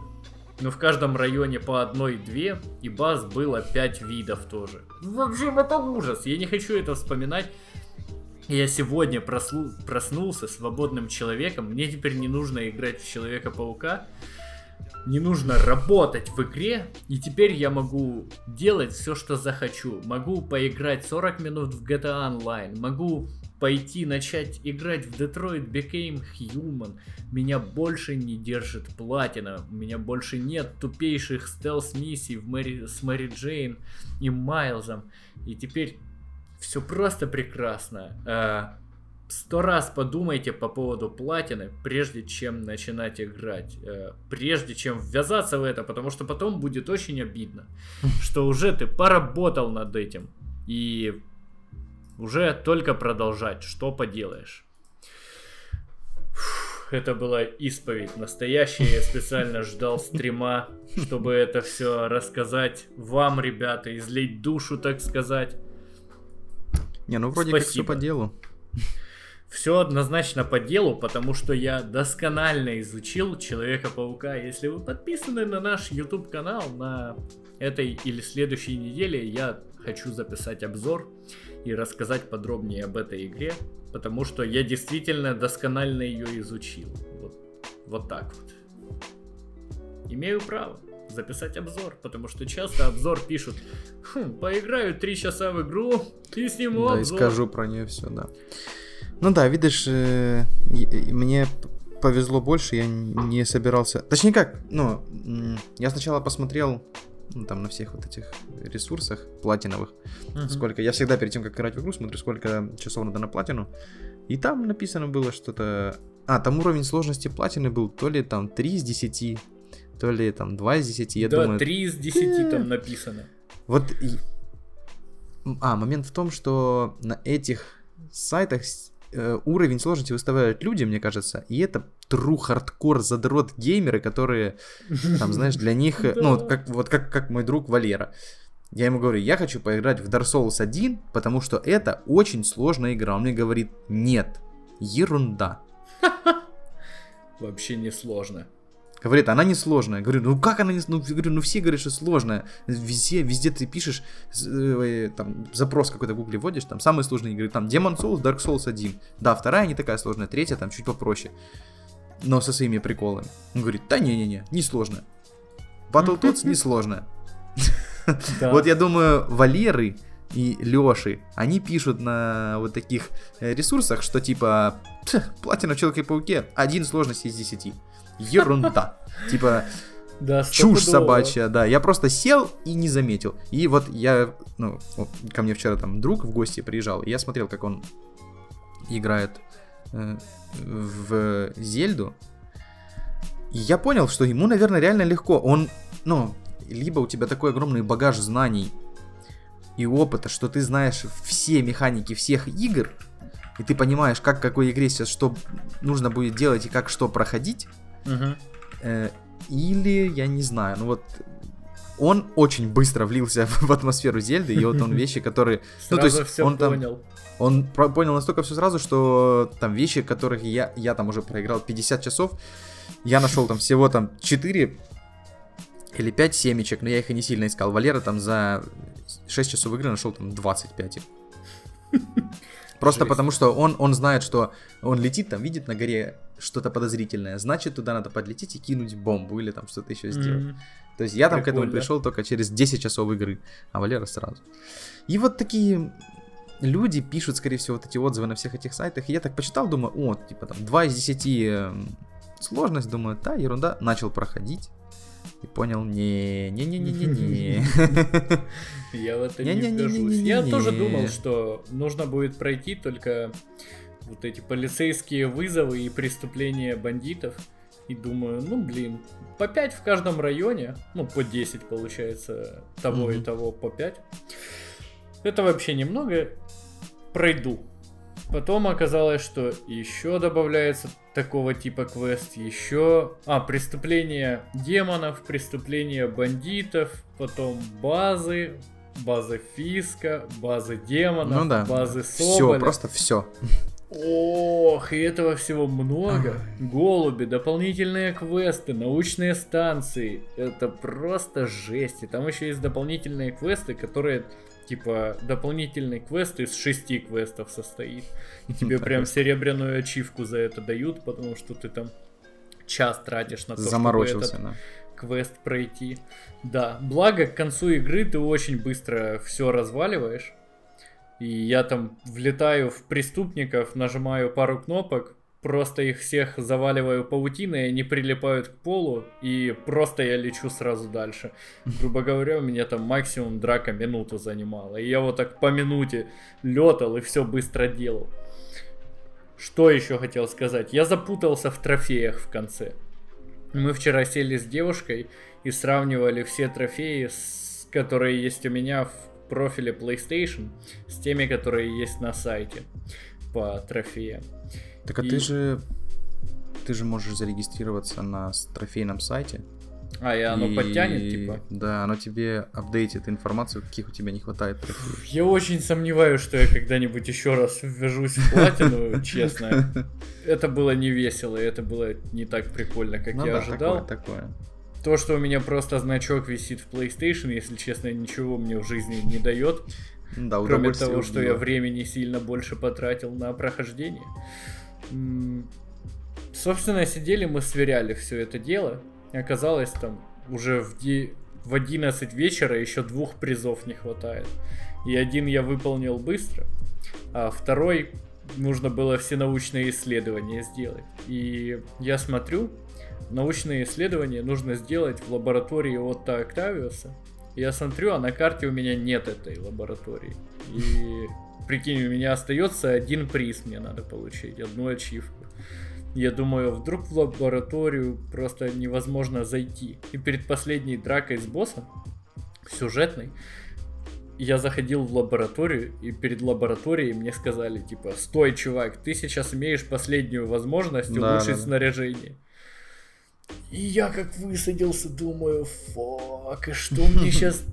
но в каждом районе по одной-две, и баз было пять видов тоже. В общем, это ужас, я не хочу это вспоминать. Я сегодня прослу... проснулся свободным человеком, мне теперь не нужно играть в Человека-паука. Не нужно работать в игре, и теперь я могу делать все, что захочу. Могу поиграть сорок минут в джи ти эй Online, могу пойти начать играть в Detroit Become Human. Меня больше не держит платина, у меня больше нет тупейших стелс-миссий в Мэри... с Мэри Джейн и Майлзом. И теперь все просто прекрасно. Сто раз подумайте по поводу платины, прежде чем начинать играть, э, прежде чем ввязаться в это, потому что потом будет очень обидно, что уже ты поработал над этим, и уже только продолжать, что поделаешь. Фух, это была исповедь настоящая, я специально ждал стрима, чтобы это все рассказать вам, ребята, излить душу, так сказать. Не, ну вроде Спасибо. Как все по делу. Все однозначно по делу, потому что я досконально изучил Человека-паука. Если вы подписаны на наш YouTube канал, на этой или следующей неделе я хочу записать обзор и рассказать подробнее об этой игре, потому что я действительно досконально ее изучил. Вот, вот так вот. Имею право записать обзор, потому что часто обзор пишут: хм, поиграю три часа в игру и сниму да, обзор. Да, и скажу про нее все, да. Ну да, видишь, мне повезло больше, я не собирался... Точнее как, ну, я сначала посмотрел ну, там на всех вот этих ресурсах платиновых, uh-huh. сколько... Я всегда перед тем, как играть в игру, смотрю, сколько часов надо на платину, и там написано было что-то... А, там уровень сложности платины был то ли там три из десяти, то ли там два из десяти, я да, думаю... Да, три из десяти там написано. Вот... А, момент в том, что на этих сайтах... Уровень сложности выставляют люди, мне кажется, и это true hardcore задрот геймеры, которые, там, знаешь, для них, ну, вот как, вот как, как мой друг Валера. Я ему говорю, я хочу поиграть в Dark Souls один, потому что это очень сложная игра. Он мне говорит, нет, ерунда. Вообще не сложно. Говорит, она не сложная. Говорю, ну как она не сложная? Говорю, ну все говорят, что сложная. Везде, везде ты пишешь, там, запрос какой-то в гугле вводишь, там, самые сложные игры. Там, Demon Souls, Dark Souls один. Да, вторая не такая сложная, третья там чуть попроще. Но со своими приколами. Он говорит, да не-не-не, не сложная. Battletoads не сложная. Вот я думаю, Валеры и Лёши, они пишут на вот таких ресурсах, что типа, платина в Человеке-пауке один сложность из десяти. Ерунда. Типа, да, чушь собачья, да. Я просто сел и не заметил. И вот я, ну, вот, ко мне вчера там друг в гости приезжал, и я смотрел, как он играет э, в Зельду. И я понял, что ему, наверное, реально легко. Он, ну, либо у тебя такой огромный багаж знаний и опыта, что ты знаешь все механики всех игр, и ты понимаешь, как какой игре сейчас что нужно будет делать и как что проходить. Угу. Э, или, я не знаю, ну вот... Он очень быстро влился в атмосферу Зельды, и вот он вещи, которые... Сразу ну, то есть все он понял. Там, он про- понял настолько все сразу, что там вещи, которых я, я там уже проиграл пятьдесят часов, я нашел там всего там четыре или пять семечек, но я их и не сильно искал. Валера там за шесть часов игры нашел там двадцать пять. Просто потому, что он, он знает, что он летит, там видит на горе что-то подозрительное, значит, туда надо подлететь и кинуть бомбу или там что-то еще сделать. Mm-hmm. То есть я там прикольно к этому пришел только через десять часов игры, а Валера сразу. И вот такие люди пишут, скорее всего, вот эти отзывы на всех этих сайтах. И я так почитал, думаю, о, типа там два из десяти сложность, думаю, та ерунда. Начал проходить и понял, не-не-не-не-не-не. Я в это не вгожусь. Я тоже думал, что нужно будет пройти только вот эти полицейские вызовы и преступления бандитов. И думаю, ну блин, по пять в каждом районе, ну по десять получается, того mm-hmm. и того по пять. Это вообще немного, пройду. Потом оказалось, что еще добавляется такого типа квест, еще... А, преступление демонов, преступление бандитов, потом базы, базы Фиска, базы демонов, ну да, базы Соболя. Все, просто все. Ох, и этого всего много. Голуби, дополнительные квесты, научные станции. Это просто жесть. И там еще есть дополнительные квесты, которые, типа, дополнительный квест из шести квестов состоит. И тебе прям серебряную ачивку за это дают, потому что ты там час тратишь на то, чтобы этот да. квест пройти. Да, благо к концу игры ты очень быстро все разваливаешь. И я там влетаю в преступников, нажимаю пару кнопок, просто их всех заваливаю паутиной, они прилипают к полу, и просто я лечу сразу дальше. Грубо говоря, у меня там максимум драка минуту занимала. И я вот так по минуте летал и все быстро делал. Что еще хотел сказать? Я запутался в трофеях в конце. Мы вчера сели с девушкой и сравнивали все трофеи, которые есть у меня в профиле PlayStation с теми, которые есть на сайте по трофеям. Так а и... ты же ты же можешь зарегистрироваться на трофейном сайте. А, и оно и... подтянет, типа? Да, оно тебе апдейтит информацию, каких у тебя не хватает трофеев. Я очень сомневаюсь, что я когда-нибудь еще раз ввяжусь в платину, честно. Это было не весело, это было не так прикольно, как я ожидал. Такое. То, что у меня просто значок висит в PlayStation, если честно, ничего мне в жизни не дает. Да, кроме того, что я времени сильно больше потратил на прохождение. Собственно, сидели мы, сверяли все это дело. Оказалось, там уже в, де... в одиннадцать вечера еще двух призов не хватает. И один я выполнил быстро, а второй нужно было всенаучные исследования сделать. И я смотрю... Научные исследования нужно сделать в лаборатории Отто Октавиуса. Я смотрю, а на карте у меня нет этой лаборатории. И прикинь, у меня остается один приз, мне надо получить, одну ачивку. Я думаю, вдруг в лабораторию просто невозможно зайти. И перед последней дракой с боссом, сюжетной, я заходил в лабораторию, и перед лабораторией мне сказали, типа, стой, чувак, ты сейчас имеешь последнюю возможность да, улучшить да. снаряжение. И я как высадился, думаю, фак, и что мне сейчас...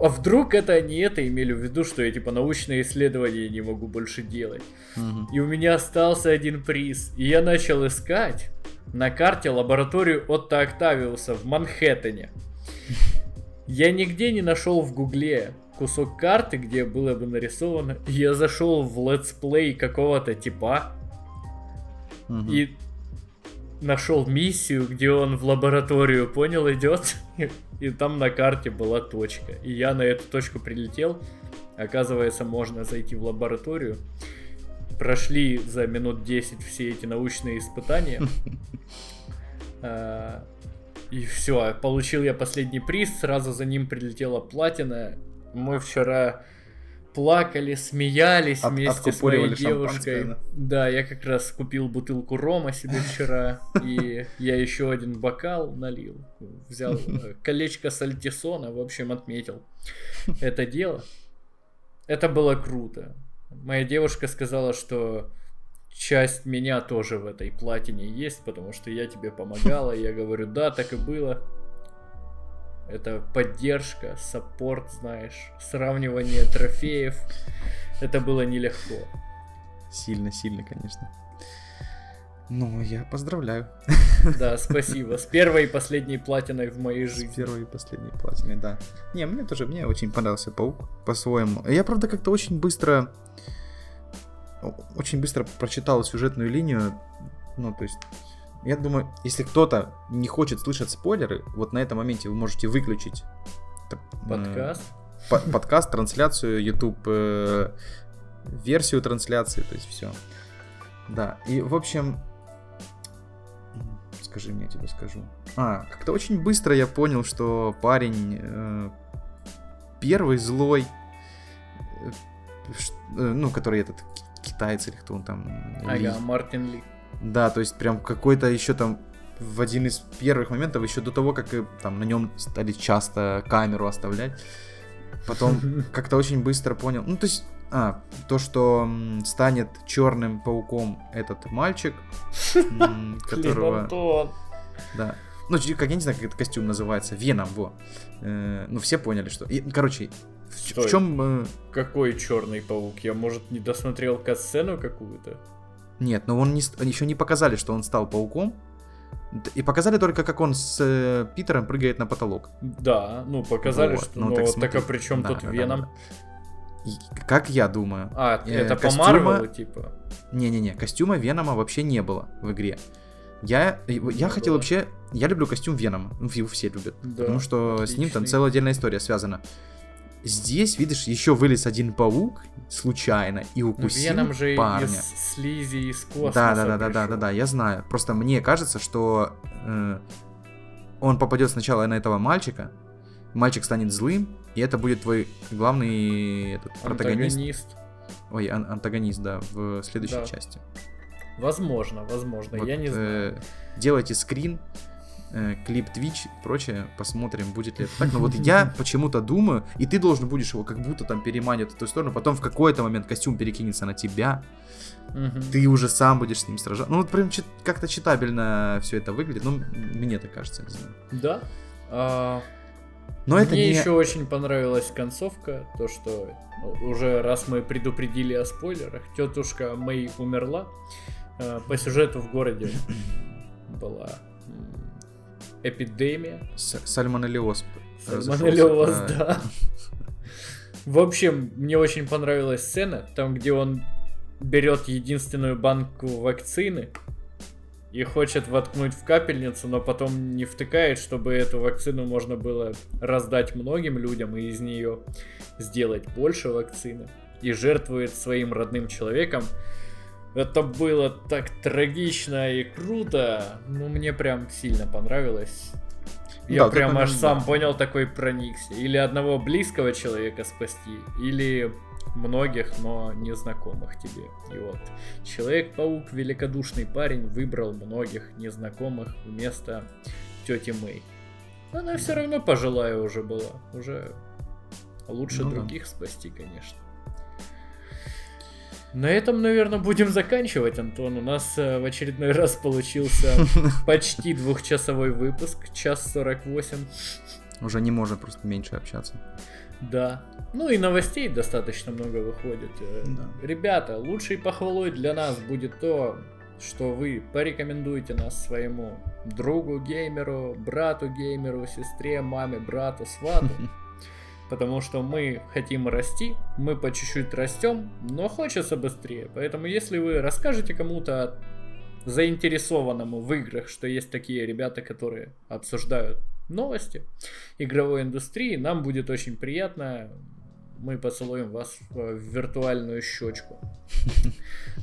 А вдруг это они это имели в виду, что я типа научные исследования не могу больше делать. Угу. И у меня остался один приз. И я начал искать на карте лабораторию Отто Октавиуса в Манхэттене. Я нигде не нашел в гугле кусок карты, где было бы нарисовано. Я зашел в летсплей какого-то типа. Угу. И... Нашел миссию, где он в лабораторию, понял, идет. И там на карте была точка. И я на эту точку прилетел. Оказывается, можно зайти в лабораторию. Прошли за минут десять все эти научные испытания. И все, получил я последний приз. Сразу за ним прилетела платина. Мы вчера... плакали, смеялись От, вместе с моей девушкой. Да. да, я как раз купил бутылку рома себе вчера, и я еще один бокал налил. Взял колечко сальтисона, в общем, отметил это дело. Это было круто. Моя девушка сказала, что часть меня тоже в этой платине есть, потому что я тебе помогала. Я говорю, да, так и было. Это поддержка, саппорт, знаешь, сравнивание трофеев. Это было нелегко. Сильно, сильно, конечно. Ну, я поздравляю. Да, спасибо. С первой и последней платиной в моей жизни. С первой и последней платиной, да. Не, мне тоже, мне очень понравился Паук по-своему. Я, правда, как-то очень быстро... Очень быстро прочитал сюжетную линию. Ну, то есть... Я думаю, если кто-то не хочет слышать спойлеры, вот на этом моменте вы можете выключить подкаст, э, по- подкаст трансляцию, YouTube, э, версию трансляции, то есть все. Да, и в общем, скажи мне, я тебе скажу. А, как-то очень быстро я понял, что парень э, первый злой, э, э, ну, который этот китаец или кто он там. Ага, Ли. Мартин Ли. Да, то есть прям какой-то еще там в один из первых моментов, еще до того, как там на нем стали часто камеру оставлять, потом как-то очень быстро понял, ну то есть, а, то, что станет черным пауком этот мальчик, которого... Да. Ну, как я не знаю, как этот костюм называется, Веном, во. Ну, все поняли, что... Короче, в чем... Какой черный паук? Я, может, не досмотрел катсцену какую-то? Нет, но он не, еще не показали, что он стал пауком. И показали только, как он с э, Питером прыгает на потолок. Да, ну показали, вот, что... Ну, но, так, так а при чем да, тут да, Веном? Да, да. И, как я думаю... А, э, это костюма... по Марвелу, типа? Не-не-не, костюма Венома вообще не было в игре. Я, я хотел было. вообще... Я люблю костюм Венома. Его все любят. Да, потому что отличный. С ним там целая отдельная история связана. Здесь, видишь, еще вылез один паук случайно и укусил парня. Веном же из слизи, из космоса. Да, да, да, да, да, да, да, я знаю. Просто мне кажется, что э, он попадет сначала на этого мальчика, мальчик станет злым, и это будет твой главный этот, протагонист. Антагонист. Ой, ан- антагонист, да, в следующей да. части. Возможно, возможно, вот, я не знаю. Э, делайте скрин. Клип Twitch и прочее, посмотрим, будет ли это так. Но вот я почему-то думаю, и ты должен будешь его как будто там переманить в ту сторону, потом в какой-то момент костюм перекинется на тебя, mm-hmm. ты уже сам будешь с ним сражаться. Ну вот прям чит- как-то читабельно все это выглядит, ну мне так кажется, не знаю. Да. А... Но мне это не... еще очень понравилась концовка, то что уже раз мы предупредили о спойлерах, тетушка Мэй умерла, по сюжету в городе была... Эпидемия. Сальмонеллез. Сальмонеллез, да. В общем, мне очень понравилась сцена, там, где он берет единственную банку вакцины и хочет воткнуть в капельницу, но потом не втыкает, чтобы эту вакцину можно было раздать многим людям и из нее сделать больше вакцины. И жертвует своим родным человеком. Это было так трагично и круто. Ну, мне прям сильно понравилось. Я да, прям аж сам понял, такой проникся. Или одного близкого человека спасти, или многих, но незнакомых тебе. И вот Человек-паук, великодушный парень, выбрал многих незнакомых вместо тети Мэй. Она все равно пожилая уже была. Уже лучше ну, других да. спасти, конечно. На этом, наверное, будем заканчивать, Антон. У нас э, в очередной раз получился почти двухчасовой выпуск, час сорок восемь. Уже не можем просто меньше общаться. Да. Ну и новостей достаточно много выходит. Да. Ребята, лучшей похвалой для нас будет то, что вы порекомендуете нас своему другу геймеру, брату геймеру, сестре, маме, брату, свату. Потому что мы хотим расти, мы по чуть-чуть растем, но хочется быстрее. Поэтому если вы расскажете кому-то, заинтересованному в играх, что есть такие ребята, которые обсуждают новости игровой индустрии, нам будет очень приятно. Мы поцелуем вас в виртуальную щечку.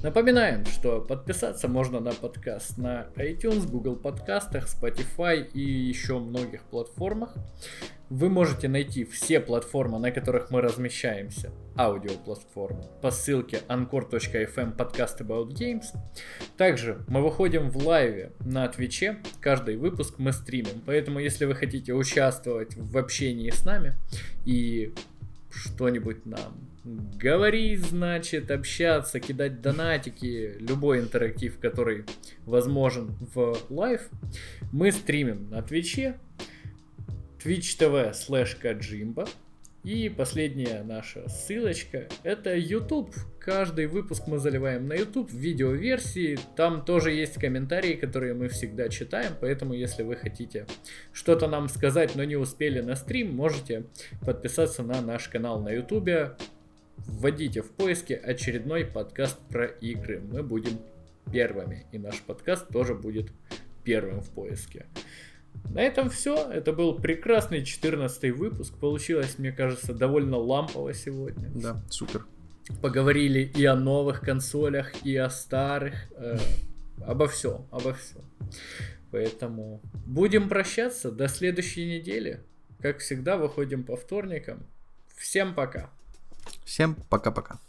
Напоминаем, что подписаться можно на подкаст на iTunes, Google подкастах, Spotify и еще многих платформах. Вы можете найти все платформы, на которых мы размещаемся, аудиоплатформы, по ссылке анкор точка эф эм подкаст About Games. Также мы выходим в лайве на Твиче, каждый выпуск мы стримим, поэтому если вы хотите участвовать в общении с нами и что-нибудь нам говорить, значит, общаться, кидать донатики, любой интерактив, который возможен в лайв, мы стримим на Твиче. twitch dot t v slash kajimba. И последняя наша ссылочка — это YouTube. Каждый выпуск мы заливаем на YouTube в видеоверсии. Там тоже есть комментарии, которые мы всегда читаем. Поэтому, если вы хотите что-то нам сказать, но не успели на стрим, можете подписаться на наш канал на YouTube. Вводите в поиске очередной подкаст про игры. Мы будем первыми. И наш подкаст тоже будет первым в поиске. На этом все. Это был прекрасный четырнадцатый выпуск. Получилось, мне кажется, довольно лампово сегодня. Да, супер. Поговорили и о новых консолях, и о старых. Э, обо всем, обо всем. Поэтому будем прощаться до следующей недели. Как всегда, выходим по вторникам. Всем пока. Всем пока-пока.